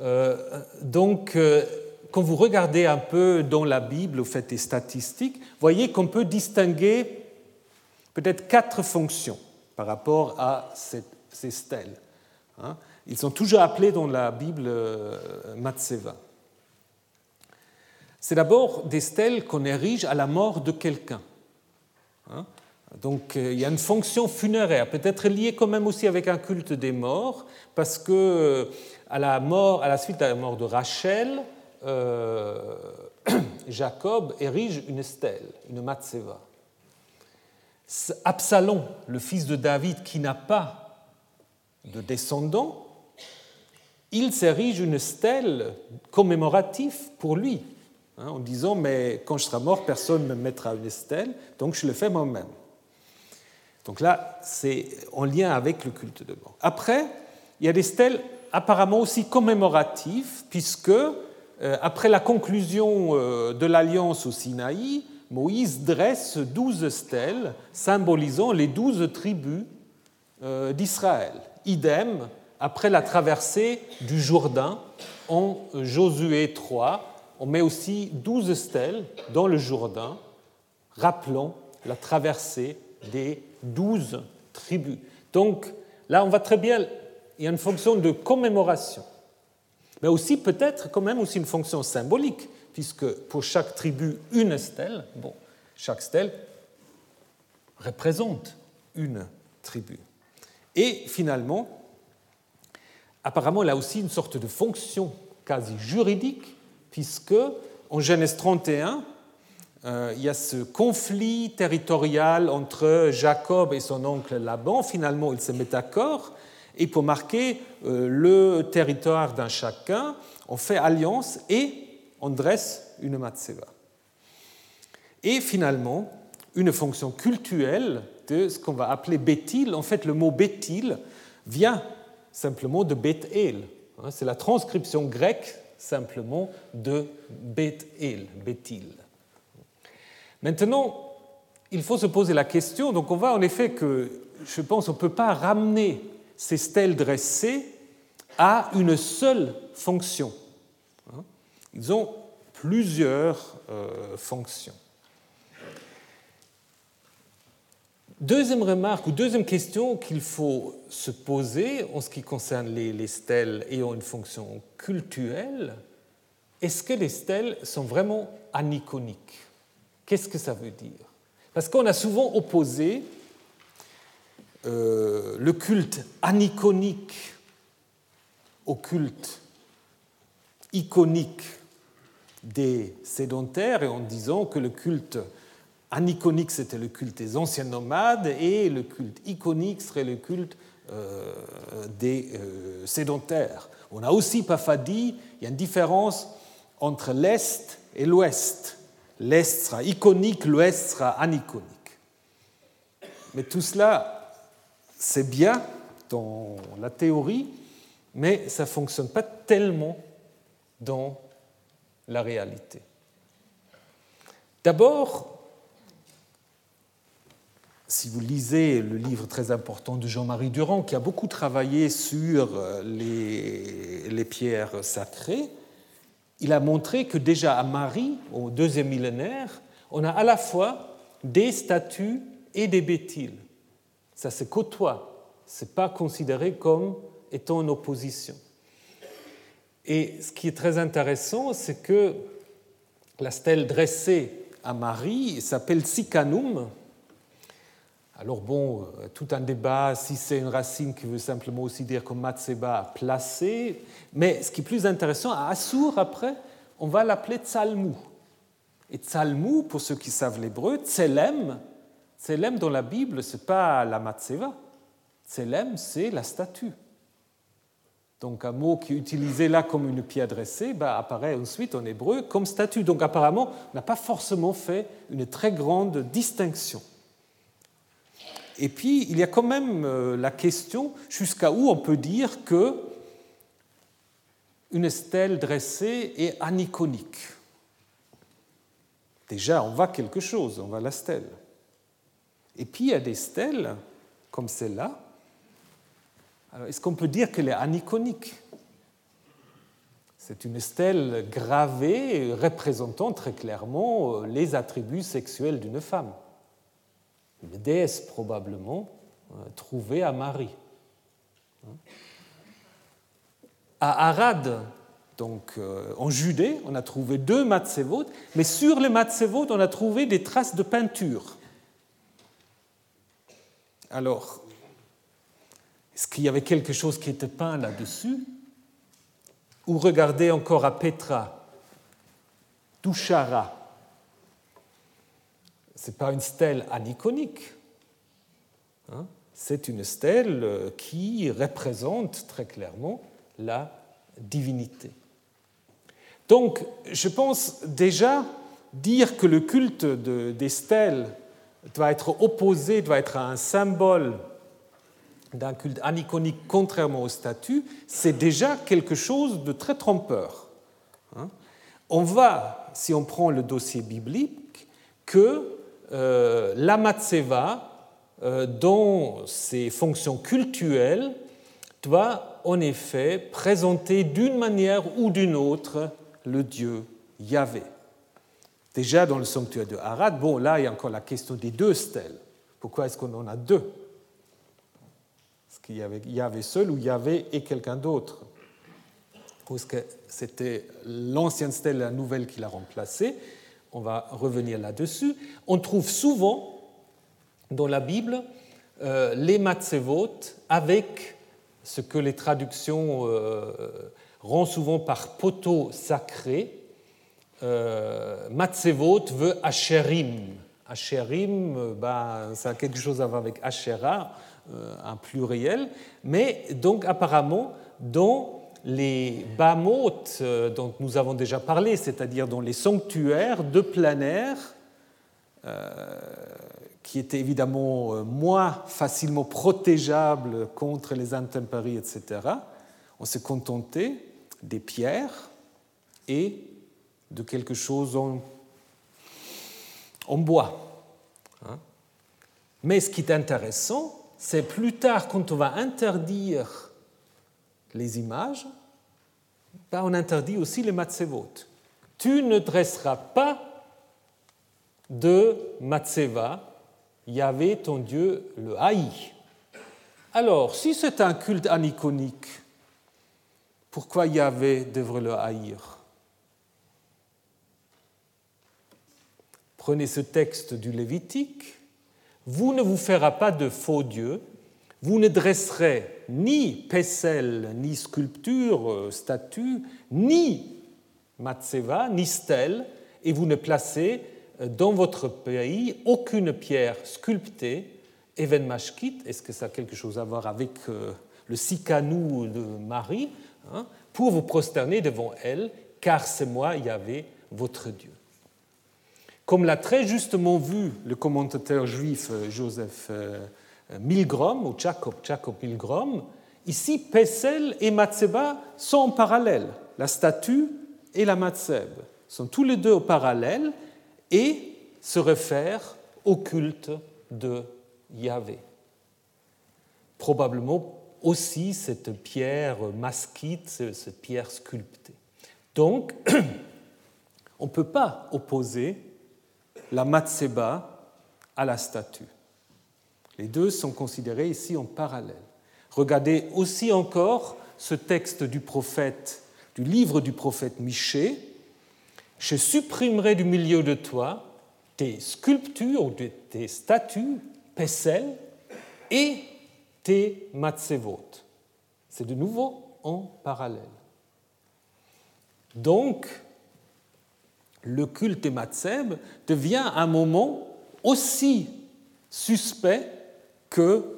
Euh, donc, euh, quand vous regardez un peu dans la Bible, vous faites des statistiques, vous voyez qu'on peut distinguer peut-être quatre fonctions par rapport à cette, ces stèles. Hein, ils sont toujours appelés dans la Bible euh, matseva. C'est d'abord des stèles qu'on érige à la mort de quelqu'un. Hein ? Donc il y a une fonction funéraire, peut-être liée quand même aussi avec un culte des morts, parce que à la mort, à la suite de la mort de Rachel, euh, Jacob érige une stèle, une matseva. Absalom, le fils de David, qui n'a pas de descendant, il s'érige une stèle commémorative pour lui, en disant « mais quand je serai mort, personne ne me mettra une stèle, donc je le fais moi-même ». Donc là, c'est en lien avec le culte de mort. Après, il y a des stèles apparemment aussi commémoratives, puisque euh, après la conclusion euh, de l'alliance au Sinaï, Moïse dresse douze stèles symbolisant les douze tribus euh, d'Israël. Idem, après la traversée du Jourdain en Josué trois, on met aussi douze stèles dans le Jourdain, rappelant la traversée des douze tribus. Donc là, on voit très bien, il y a une fonction de commémoration, mais aussi peut-être quand même aussi une fonction symbolique, puisque pour chaque tribu, une stèle, bon, chaque stèle représente une tribu. Et finalement, apparemment, là aussi une sorte de fonction quasi juridique, puisque en Genèse trente et un, euh, il y a ce conflit territorial entre Jacob et son oncle Laban. Finalement, ils se mettent d'accord et pour marquer euh, le territoire d'un chacun, on fait alliance et on dresse une matseva. Et finalement, une fonction cultuelle de ce qu'on va appeler Béthil. En fait, le mot Béthil vient simplement de Bethel. C'est la transcription grecque simplement de Bethel, Béthil. Maintenant, il faut se poser la question, donc on voit en effet que, je pense, on ne peut pas ramener ces stèles dressées à une seule fonction. Ils ont plusieurs euh, fonctions. Deuxième remarque ou deuxième question qu'il faut se poser en ce qui concerne les, les stèles ayant une fonction cultuelle, est-ce que les stèles sont vraiment aniconiques? Qu'est-ce que ça veut dire? Parce qu'on a souvent opposé euh, le culte aniconique au culte iconique des sédentaires, et en disant que le culte aniconique c'était le culte des anciens nomades et le culte iconique serait le culte euh, des euh, sédentaires. On a aussi parfois dit il y a une différence entre l'Est et l'Ouest. L'Est sera iconique, l'Ouest sera aniconique. Mais tout cela, c'est bien dans la théorie, mais ça ne fonctionne pas tellement dans la réalité. D'abord, si vous lisez le livre très important de Jean-Marie Durand, qui a beaucoup travaillé sur les, les pierres sacrées, il a montré que déjà à Mari, au deuxième millénaire, on a à la fois des statues et des bétiles. Ça se côtoie, ce n'est pas considéré comme étant en opposition. Et ce qui est très intéressant, c'est que la stèle dressée à Mari s'appelle Sicanum. Alors bon, tout un débat si c'est une racine qui veut simplement aussi dire que Matseba a placé. Mais ce qui est plus intéressant, à Assur, après, on va l'appeler Tsalmou. Et Tsalmou, pour ceux qui savent l'hébreu, Tselem, Tselem dans la Bible, ce n'est pas la Matseba. Tselem, c'est la statue. Donc un mot qui est utilisé là comme une pierre dressée bah, apparaît ensuite en hébreu comme statue. Donc apparemment, on n'a pas forcément fait une très grande distinction. Et puis, il y a quand même la question jusqu'à où on peut dire qu'une stèle dressée est aniconique. Déjà, on va quelque chose, on va à la stèle. Et puis, il y a des stèles, comme celle-là. Alors, est-ce qu'on peut dire qu'elle est aniconique? C'est une stèle gravée, représentant très clairement les attributs sexuels d'une femme. Une déesse probablement trouvée à Mari. À Arad, donc en Judée, on a trouvé deux matsevot, mais sur les matsevot, on a trouvé des traces de peinture. Alors, est-ce qu'il y avait quelque chose qui était peint là-dessus? Ou regardez encore à Petra, Douchara. Ce n'est pas une stèle aniconique, hein, c'est une stèle qui représente très clairement la divinité. Donc, je pense déjà dire que le culte de, des stèles doit être opposé, doit être un symbole d'un culte aniconique contrairement au statut, c'est déjà quelque chose de très trompeur. Hein. On va, si on prend le dossier biblique, que Euh, la Matseva, euh, dans ses fonctions cultuelles, doit en effet présenter d'une manière ou d'une autre le dieu Yahvé. Déjà dans le sanctuaire de Arad, bon, là il y a encore la question des deux stèles. Pourquoi est-ce qu'on en a deux? Est-ce qu'il y avait Yahvé seul ou Yahvé et quelqu'un d'autre? Parce que c'était l'ancienne stèle et la nouvelle qui l'a remplacée. On va revenir là-dessus. On trouve souvent dans la Bible euh, les matsevot avec ce que les traductions euh, rendent souvent par poteau sacré. Euh, matsevot veut asherim. Asherim, ben, ça a quelque chose à voir avec Asherah, euh, un pluriel. Mais donc apparemment, dans les bamot dont nous avons déjà parlé, c'est-à-dire dans les sanctuaires de plein air, euh, qui étaient évidemment moins facilement protégeables contre les intempéries, et cetera, on se contentait des pierres et de quelque chose en, en bois. Hein? Mais ce qui est intéressant, c'est plus tard, quand on va interdire les images, ben on interdit aussi les matsevot. Tu ne dresseras pas de matseva Yahvé, ton Dieu, le haït. Alors, si c'est un culte aniconique, pourquoi Yahvé devrait le haïr ? Prenez ce texte du Lévitique. « Vous ne vous ferez pas de faux dieux, vous ne dresserez ni pécelle, ni sculpture, statue, ni matseva, ni stèle, et vous ne placez dans votre pays aucune pierre sculptée. » Even Mashkit, est-ce que ça a quelque chose à voir avec le sikanou de Mari, hein, pour vous prosterner devant elle, car c'est moi, Yahvé, votre Dieu. Comme l'a très justement vu le commentateur juif Joseph Milgrom, ou Jacob, Jacob Milgrom, ici, Pesel et Matseba sont en parallèle. La statue et la Matseb sont tous les deux en parallèle et se réfèrent au culte de Yahvé. Probablement aussi cette pierre masquite, cette pierre sculptée. Donc, on ne peut pas opposer la matseba à la statue. Les deux sont considérés ici en parallèle. Regardez aussi encore ce texte du prophète, du livre du prophète Michée. « Je supprimerai du milieu de toi tes sculptures ou tes statues, Pesel et tes matsevot. » C'est de nouveau en parallèle. Donc, le culte des matseb devient à un moment aussi suspect que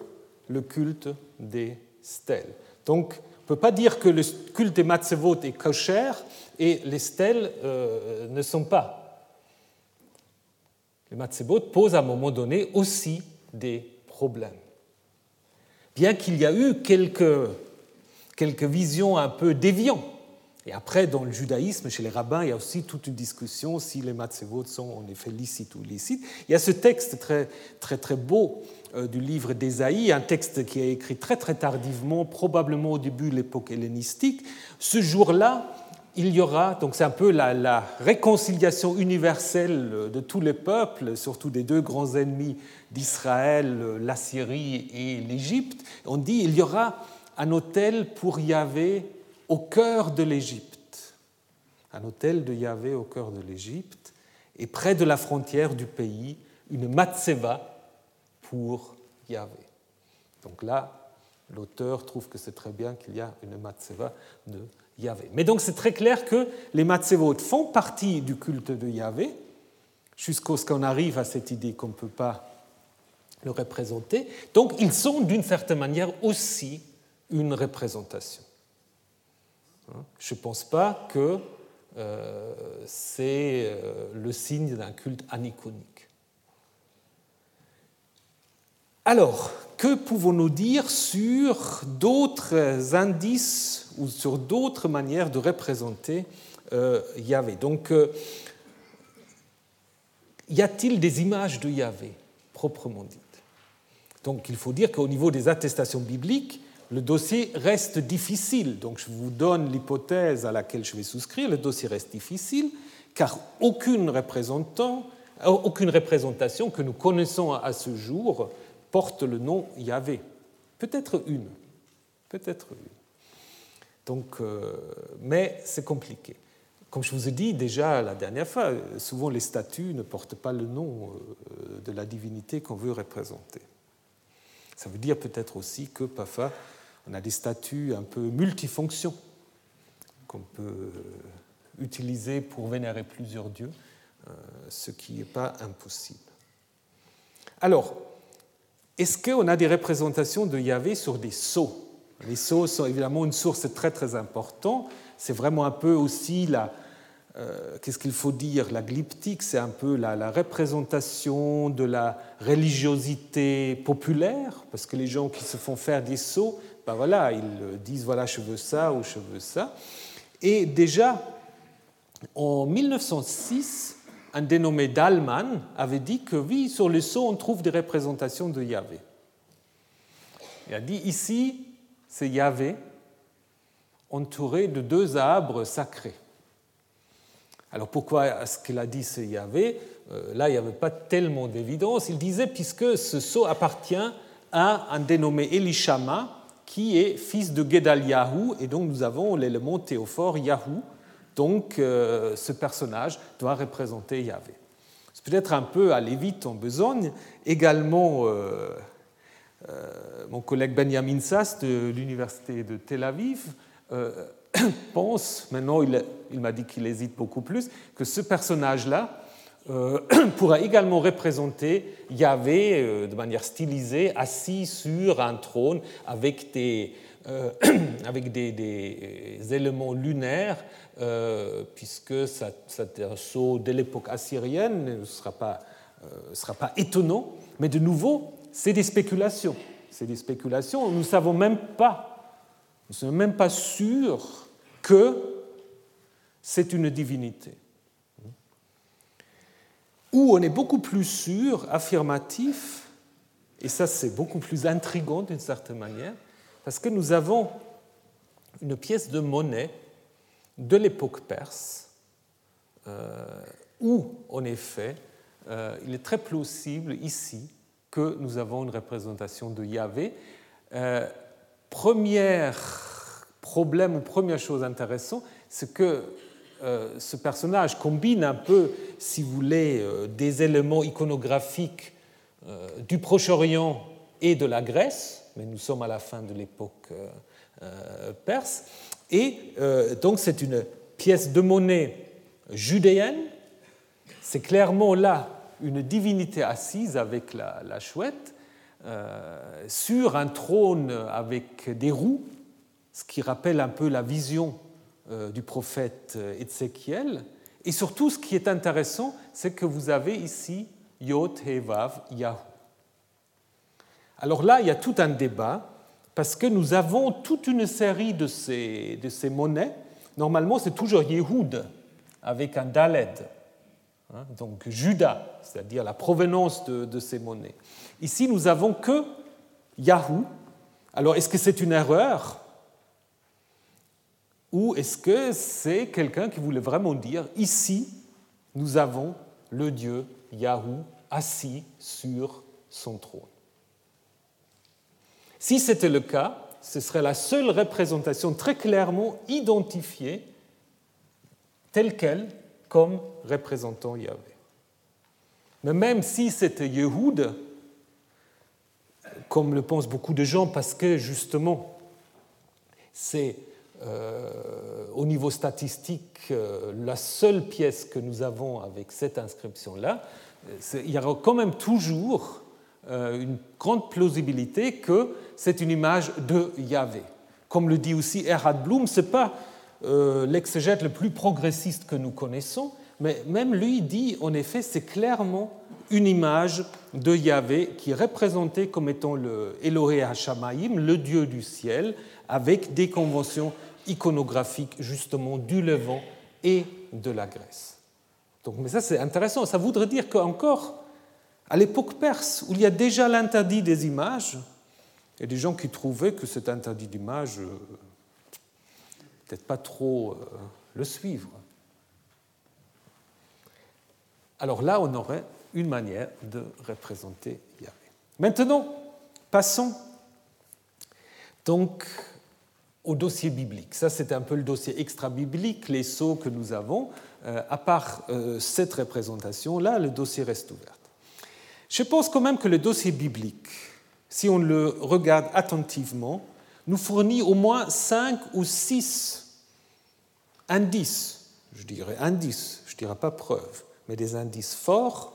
le culte des stèles. Donc, on ne peut pas dire que le culte des matsevot est kosher et les stèles euh, ne sont pas. Les matsevot posent à un moment donné aussi des problèmes. Bien qu'il y a eu quelques, quelques visions un peu déviantes. Et après, dans le judaïsme, chez les rabbins, il y a aussi toute une discussion si les matzevot sont en effet licites ou illicites. Il y a ce texte très, très, très beau euh, du livre d'Ésaïe, un texte qui est écrit très, très tardivement, probablement au début de l'époque hellénistique. Ce jour-là, il y aura, donc c'est un peu la, la réconciliation universelle de tous les peuples, surtout des deux grands ennemis d'Israël, l'Assyrie et l'Égypte. On dit il y aura un autel pour Yahvé au cœur de l'Égypte. Un autel de Yahvé au cœur de l'Égypte et près de la frontière du pays, une matseva pour Yahvé. Donc là, l'auteur trouve que c'est très bien qu'il y a une matseva de Yahvé. Mais donc c'est très clair que les matsevot font partie du culte de Yahvé, jusqu'à ce qu'on arrive à cette idée qu'on ne peut pas le représenter. Donc ils sont d'une certaine manière aussi une représentation. Je ne pense pas que euh, c'est le signe d'un culte aniconique. Alors, que pouvons-nous dire sur d'autres indices ou sur d'autres manières de représenter euh, Yahvé ? Donc, euh, y a-t-il des images de Yahvé, proprement dites ? Donc, il faut dire qu'au niveau des attestations bibliques, le dossier reste difficile, donc je vous donne l'hypothèse à laquelle je vais souscrire, le dossier reste difficile, car aucune, aucune représentation que nous connaissons à ce jour porte le nom Yahvé. Peut-être une, peut-être une. Donc, euh, mais c'est compliqué. Comme je vous ai dit déjà la dernière fois, souvent les statues ne portent pas le nom de la divinité qu'on veut représenter. Ça veut dire peut-être aussi que parfois, on a des statues un peu multifonctions qu'on peut utiliser pour vénérer plusieurs dieux, ce qui n'est pas impossible. Alors, est-ce qu'on a des représentations de Yahvé sur des sceaux ? Les sceaux sont évidemment une source très très importante. C'est vraiment un peu aussi la... Euh, qu'est-ce qu'il faut dire ? La glyptique, c'est un peu la, la représentation de la religiosité populaire, parce que les gens qui se font faire des sceaux, ben voilà, ils disent voilà, je veux ça ou je veux ça. Et déjà, en mille neuf cent six, un dénommé Dahlmann avait dit que oui, sur les sceaux, on trouve des représentations de Yahvé. Il a dit ici, c'est Yahvé entouré de deux arbres sacrés. Alors pourquoi est-ce qu'il a dit ce Yahvé ? Là, il n'y avait pas tellement d'évidence. Il disait puisque ce sceau appartient à un dénommé Elishama, qui est fils de Gedaliahou, et donc nous avons l'élément théophore Yahou. Donc euh, ce personnage doit représenter Yahvé. C'est peut-être un peu aller vite en besogne. Également, euh, euh, mon collègue Benjamin Sass de l'université de Tel Aviv euh, pense, maintenant il, il m'a dit qu'il hésite beaucoup plus, que ce personnage-là euh, pourra également représenter Yahvé euh, de manière stylisée, assis sur un trône avec des, euh, avec des, des éléments lunaires, euh, puisque c'est un sceau dès l'époque assyrienne, ce sera pas, euh, sera pas étonnant, mais de nouveau, c'est des spéculations. C'est des spéculations, nous ne savons même pas Nous ne sommes même pas sûrs que c'est une divinité. Où on est beaucoup plus sûr, affirmatif, et ça c'est beaucoup plus intriguant d'une certaine manière, parce que nous avons une pièce de monnaie de l'époque perse, euh, où en effet, euh, il est très plausible ici que nous avons une représentation de Yahvé. Euh, Premier problème ou première chose intéressante, c'est que euh, ce personnage combine un peu, si vous voulez, euh, des éléments iconographiques euh, du Proche-Orient et de la Grèce, mais nous sommes à la fin de l'époque euh, euh, perse, et euh, donc c'est une pièce de monnaie judéenne, c'est clairement là une divinité assise avec la, la chouette, Euh, sur un trône avec des roues, ce qui rappelle un peu la vision euh, du prophète Ézéchiel. Et surtout, ce qui est intéressant, c'est que vous avez ici Yod, He, Vav, Yahou. Alors là, il y a tout un débat, parce que nous avons toute une série de ces, de ces monnaies. Normalement, c'est toujours Yehoud, avec un Daled, hein, donc Juda, c'est-à-dire la provenance de, de ces monnaies. Ici, nous n'avons que Yahou. Alors, est-ce que c'est une erreur ? Ou est-ce que c'est quelqu'un qui voulait vraiment dire « Ici, nous avons le dieu Yahou assis sur son trône ». Si c'était le cas, ce serait la seule représentation très clairement identifiée telle qu'elle comme représentant Yahvé. Mais même si c'était Yehoud, comme le pensent beaucoup de gens, parce que justement, c'est euh, au niveau statistique euh, la seule pièce que nous avons avec cette inscription-là, c'est, il y aura quand même toujours euh, une grande plausibilité que c'est une image de Yahvé. Comme le dit aussi Erhard Blum, ce n'est pas euh, l'exégète le plus progressiste que nous connaissons, mais même lui dit, en effet, c'est clairement une image de Yahvé qui est représentée comme étant le Elohé Hashamaïm, le dieu du ciel, avec des conventions iconographiques justement du Levant et de la Grèce. Donc, mais ça c'est intéressant, ça voudrait dire qu'encore à l'époque perse, où il y a déjà l'interdit des images, il y a des gens qui trouvaient que cet interdit d'images, euh, peut-être pas trop euh, le suivre. Alors là, on aurait une manière de représenter Yahvé. Maintenant, passons donc au dossier biblique. Ça, c'est un peu le dossier extra-biblique, les sceaux que nous avons. Euh, à part euh, cette représentation-là, le dossier reste ouvert. Je pense quand même que le dossier biblique, si on le regarde attentivement, nous fournit au moins cinq ou six indices, je dirais indices, je ne dirais pas preuves, mais des indices forts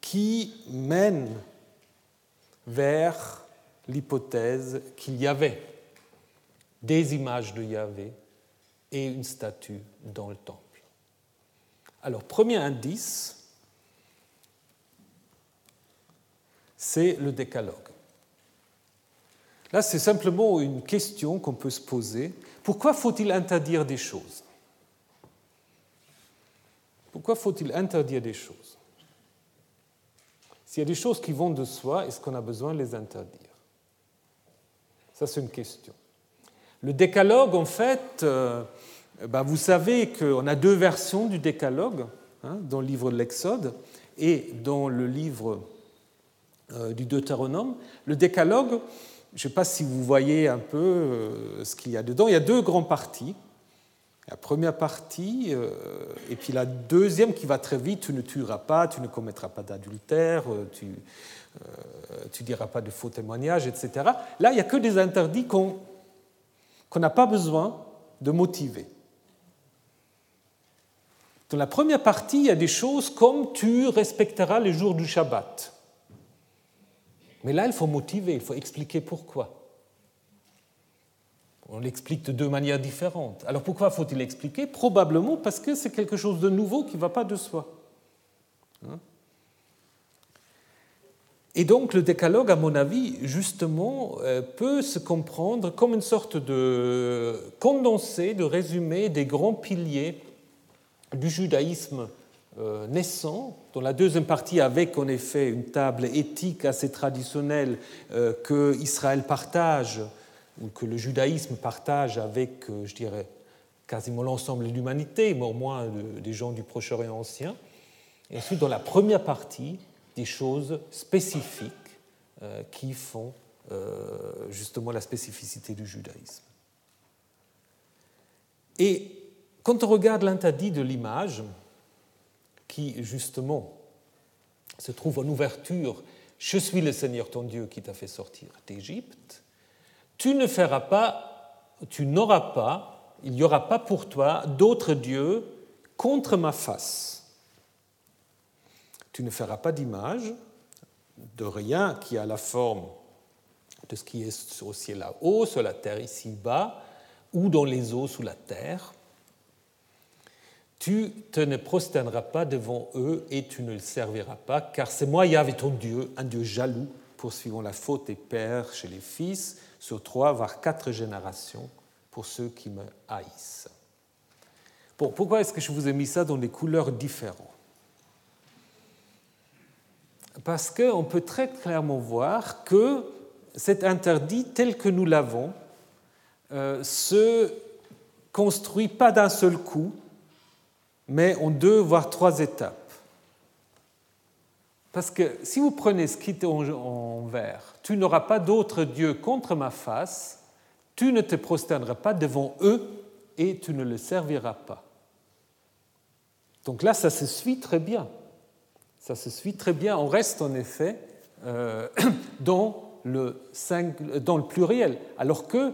qui mène vers l'hypothèse qu'il y avait des images de Yahvé et une statue dans le temple. Alors, premier indice, c'est le décalogue. Là, c'est simplement une question qu'on peut se poser. Pourquoi faut-il interdire des choses ? Pourquoi faut-il interdire des choses ? S'il y a des choses qui vont de soi, est-ce qu'on a besoin de les interdire ? Ça, c'est une question. Le décalogue, en fait, euh, ben vous savez qu'on a deux versions du Décalogue, hein, dans le livre de l'Exode et dans le livre euh, du Deutéronome. Le Décalogue, je ne sais pas si vous voyez un peu euh, ce qu'il y a dedans, il y a deux grandes parties. La première partie, euh, et puis la deuxième qui va très vite, tu ne tueras pas, tu ne commettras pas d'adultère, tu ne euh, diras pas de faux témoignages, et cetera. Là, il n'y a que des interdits qu'on n'a pas besoin de motiver. Dans la première partie, il y a des choses comme tu respecteras les jours du Shabbat. Mais là, il faut motiver, il faut expliquer pourquoi. On l'explique de deux manières différentes. Alors pourquoi faut-il l'expliquer ? Probablement parce que c'est quelque chose de nouveau qui ne va pas de soi. Et donc le Décalogue, à mon avis, justement, peut se comprendre comme une sorte de condensé, de résumé des grands piliers du judaïsme naissant, dans la deuxième partie avec en effet une table éthique assez traditionnelle que Israël partage, ou que le judaïsme partage avec, je dirais, quasiment l'ensemble de l'humanité, mais au moins des gens du Proche-Orient ancien. Et ensuite, dans la première partie, des choses spécifiques qui font justement la spécificité du judaïsme. Et quand on regarde l'interdit de l'image, qui justement se trouve en ouverture, « Je suis le Seigneur ton Dieu qui t'a fait sortir d'Égypte », tu ne feras pas, tu n'auras pas, il n'y aura pas pour toi d'autres dieux contre ma face. Tu ne feras pas d'image de rien qui a la forme de ce qui est au ciel là-haut, sur la terre ici-bas, ou dans les eaux sous la terre. Tu te ne prosterneras pas devant eux et tu ne le serviras pas, car c'est moi, Yahvé, ton Dieu, un Dieu jaloux, poursuivant la faute des pères chez les fils, sur trois, voire quatre générations, pour ceux qui me haïssent. Bon, pourquoi est-ce que je vous ai mis ça dans des couleurs différentes ? Parce qu'on peut très clairement voir que cet interdit tel que nous l'avons euh, se construit pas d'un seul coup, mais en deux, voire trois étapes. Parce que si vous prenez ce qui est en vert, tu n'auras pas d'autre Dieu contre ma face, tu ne te prosterneras pas devant eux et tu ne le serviras pas. Donc là, ça se suit très bien. Ça se suit très bien. On reste en effet euh, dans, le sing... dans le pluriel, alors que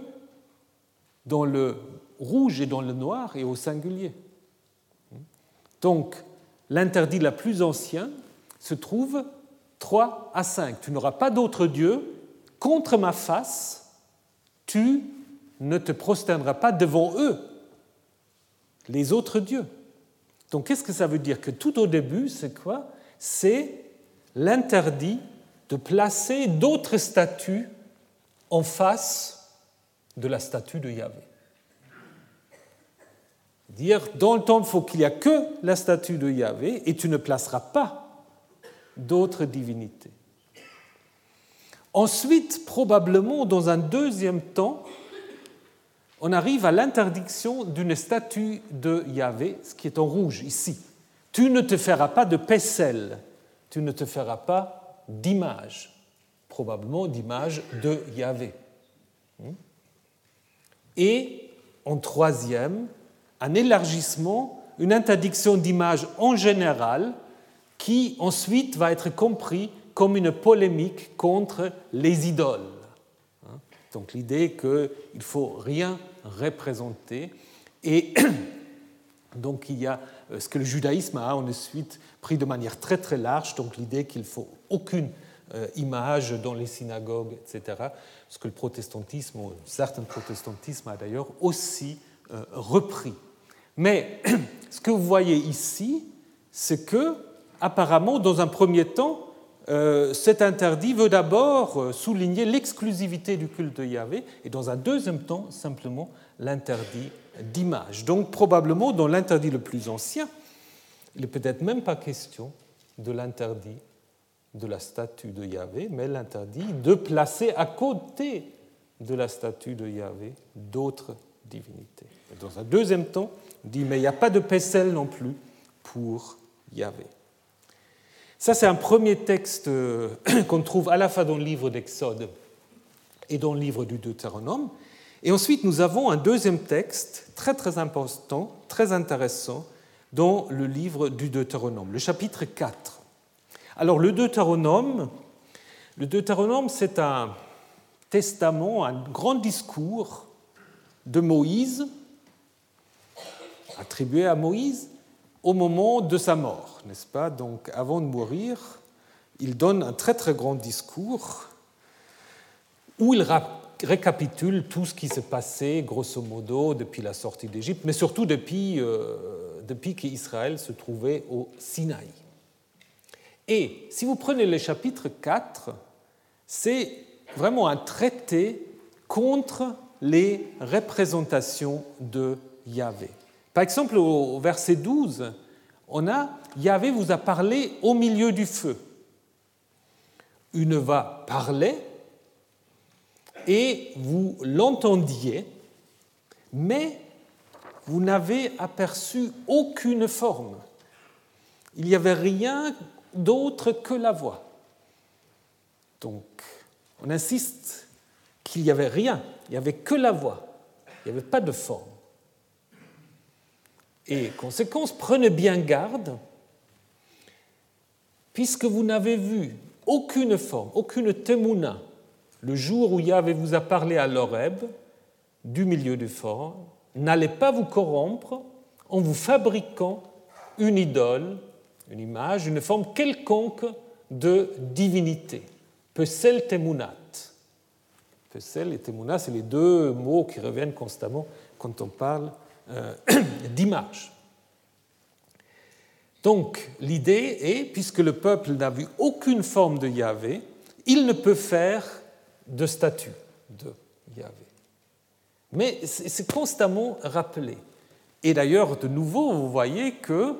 dans le rouge et dans le noir et au singulier. Donc, l'interdit la plus ancienne se trouve trois à cinq. Tu n'auras pas d'autre Dieu contre ma face, tu ne te prosterneras pas devant eux, les autres dieux. Donc qu'est-ce que ça veut dire ? Que tout au début, c'est quoi ? C'est l'interdit de placer d'autres statues en face de la statue de Yahvé. Dire, dans le temple, il faut qu'il n'y a que la statue de Yahvé et tu ne placeras pas d'autres divinités. Ensuite, probablement, dans un deuxième temps, on arrive à l'interdiction d'une statue de Yahvé, ce qui est en rouge ici. Tu ne te feras pas de pécelle, tu ne te feras pas d'image, probablement d'image de Yahvé. Et en troisième, un élargissement, une interdiction d'image en général, qui ensuite va être compris comme une polémique contre les idoles. Donc l'idée qu'il ne faut rien représenter. Et donc il y a ce que le judaïsme a ensuite pris de manière très très large, donc l'idée qu'il ne faut aucune image dans les synagogues, et cetera. Ce que le protestantisme, ou certains protestantismes a d'ailleurs aussi repris. Mais ce que vous voyez ici, c'est que apparemment, dans un premier temps, euh, cet interdit veut d'abord souligner l'exclusivité du culte de Yahvé et dans un deuxième temps, simplement, l'interdit d'image. Donc, probablement, dans l'interdit le plus ancien, il n'est peut-être même pas question de l'interdit de la statue de Yahvé, mais l'interdit de placer à côté de la statue de Yahvé d'autres divinités. Et dans un deuxième temps, on dit, mais il n'y a pas de Pessel non plus pour Yahvé. Ça, c'est un premier texte qu'on trouve à la fois dans le livre d'Exode et dans le livre du Deutéronome. Et ensuite, nous avons un deuxième texte très, très important, très intéressant, dans le livre du Deutéronome, le chapitre quatre. Alors, le Deutéronome, le Deutéronome, c'est un testament, un grand discours de Moïse, attribué à Moïse, au moment de sa mort, n'est-ce pas? Donc, avant de mourir, il donne un très, très grand discours où il récapitule tout ce qui s'est passé, grosso modo, depuis la sortie d'Égypte, mais surtout depuis, euh, depuis qu'Israël se trouvait au Sinaï. Et si vous prenez le chapitre quatre, c'est vraiment un traité contre les représentations de Yahvé. Par exemple, au verset douze, on a « Yahvé vous a parlé au milieu du feu ». Une va parler et vous l'entendiez, mais vous n'avez aperçu aucune forme. Il n'y avait rien d'autre que la voix. Donc, on insiste qu'il n'y avait rien, il n'y avait que la voix, il n'y avait pas de forme. Et conséquence, prenez bien garde, puisque vous n'avez vu aucune forme, aucune temouna, le jour où Yahvé vous a parlé à l'Horeb, du milieu du fort, n'allez pas vous corrompre en vous fabriquant une idole, une image, une forme quelconque de divinité. Pesel temounat. Pesel et temouna, c'est les deux mots qui reviennent constamment quand on parle d'image. Donc, l'idée est, puisque le peuple n'a vu aucune forme de Yahvé, il ne peut faire de statue de Yahvé. Mais c'est constamment rappelé. Et d'ailleurs, de nouveau, vous voyez que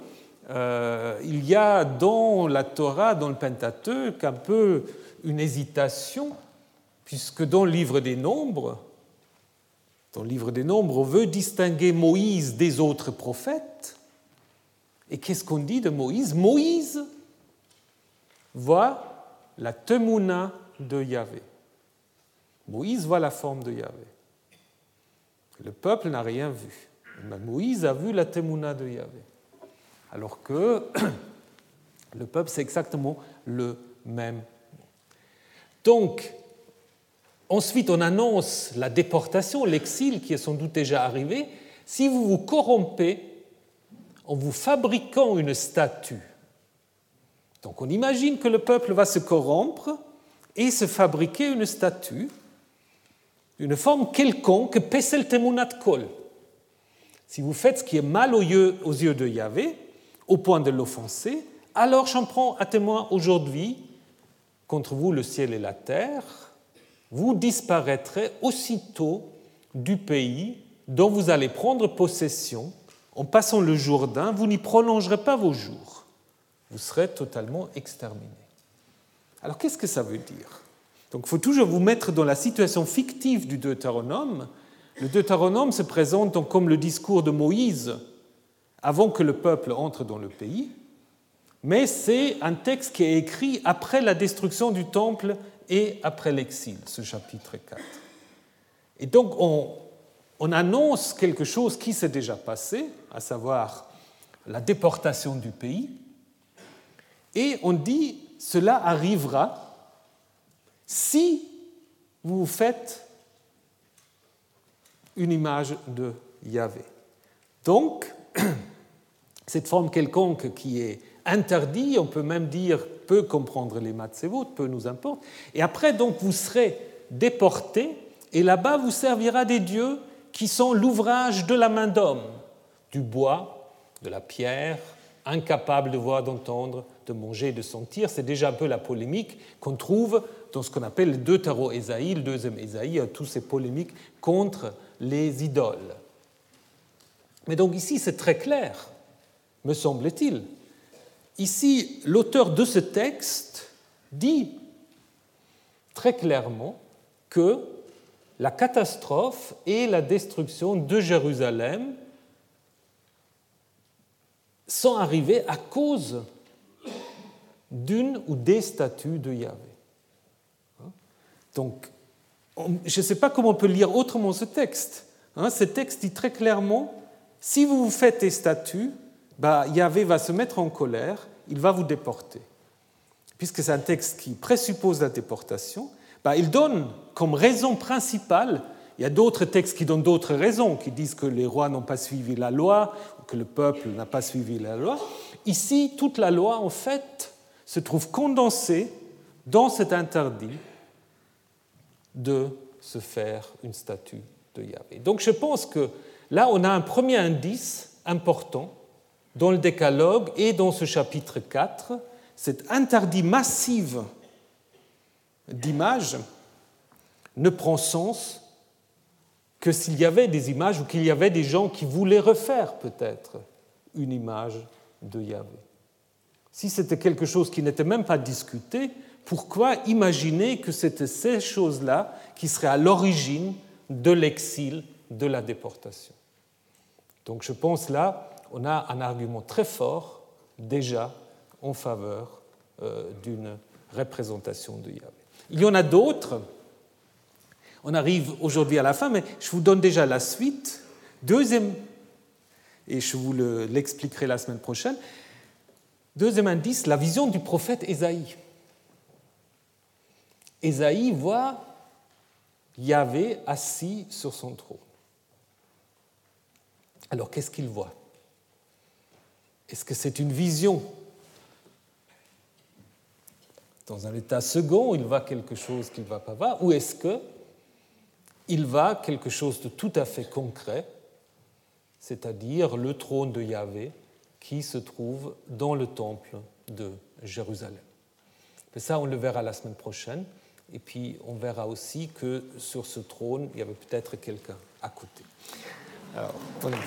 euh, il y a dans la Torah, dans le Pentateuque, un peu une hésitation, puisque dans le livre des Nombres, Dans le livre des Nombres, on veut distinguer Moïse des autres prophètes. Et qu'est-ce qu'on dit de Moïse? Moïse voit la temouna de Yahvé. Moïse voit la forme de Yahvé. Le peuple n'a rien vu. Mais Moïse a vu la temouna de Yahvé. Alors que le peuple, c'est exactement le même. Donc, ensuite, on annonce la déportation, l'exil qui est sans doute déjà arrivé. Si vous vous corrompez en vous fabriquant une statue, donc on imagine que le peuple va se corrompre et se fabriquer une statue, une forme quelconque, pesel temunat kol. Si vous faites ce qui est mal aux yeux, aux yeux de Yahvé, au point de l'offenser, alors j'en prends à témoin aujourd'hui contre vous le ciel et la terre. Vous disparaîtrez aussitôt du pays dont vous allez prendre possession. En passant le Jourdain, vous n'y prolongerez pas vos jours. Vous serez totalement exterminés. Alors, qu'est-ce que ça veut dire? Donc, il faut toujours vous mettre dans la situation fictive du Deutéronome. Le Deutéronome se présente comme le discours de Moïse avant que le peuple entre dans le pays, mais c'est un texte qui est écrit après la destruction du temple et après l'exil, ce chapitre quatre. Et donc, on, on annonce quelque chose qui s'est déjà passé, à savoir la déportation du pays, et on dit, cela arrivera si vous faites une image de Yahvé. Donc, cette forme quelconque qui est interdite, on peut même dire peut comprendre les matzevot, peu nous importe. Et après, donc, vous serez déportés, et là-bas, vous servira des dieux qui sont l'ouvrage de la main d'homme, du bois, de la pierre, incapables de voir, d'entendre, de manger, de sentir. C'est déjà un peu la polémique qu'on trouve dans ce qu'on appelle les deux tarots Ésaïe, le deuxième Ésaïe, toutes ces polémiques contre les idoles. Mais donc ici, c'est très clair, me semble-t-il. Ici, l'auteur de ce texte dit très clairement que la catastrophe et la destruction de Jérusalem sont arrivées à cause d'une ou des statues de Yahvé. Donc, je ne sais pas comment on peut lire autrement ce texte. Hein, ce texte dit très clairement, si vous vous faites des statues, bah, Yahvé va se mettre en colère, il va vous déporter. Puisque c'est un texte qui présuppose la déportation, bah, il donne comme raison principale, il y a d'autres textes qui donnent d'autres raisons, qui disent que les rois n'ont pas suivi la loi, que le peuple n'a pas suivi la loi. Ici, toute la loi, en fait, se trouve condensée dans cet interdit de se faire une statue de Yahvé. Donc je pense que là, on a un premier indice important dans le Décalogue et dans ce chapitre quatre, cet interdit massif d'images ne prend sens que s'il y avait des images ou qu'il y avait des gens qui voulaient refaire peut-être une image de Yahvé. Si c'était quelque chose qui n'était même pas discuté, pourquoi imaginer que c'était ces choses-là qui seraient à l'origine de l'exil, de la déportation? Donc je pense là, on a un argument très fort déjà en faveur euh, d'une représentation de Yahvé. Il y en a d'autres. On arrive aujourd'hui à la fin, mais je vous donne déjà la suite. Deuxième, et je vous le, l'expliquerai la semaine prochaine, deuxième indice, la vision du prophète Ésaïe. Ésaïe voit Yahvé assis sur son trône. Alors, qu'est-ce qu'il voit ? Est-ce que c'est une vision ? Dans un état second, il voit quelque chose qu'il ne va pas voir, ou est-ce qu'il voit quelque chose de tout à fait concret, c'est-à-dire le trône de Yahvé qui se trouve dans le temple de Jérusalem. Mais ça, on le verra la semaine prochaine. Et puis, on verra aussi que sur ce trône, il y avait peut-être quelqu'un à côté. Alors, bon entraînement.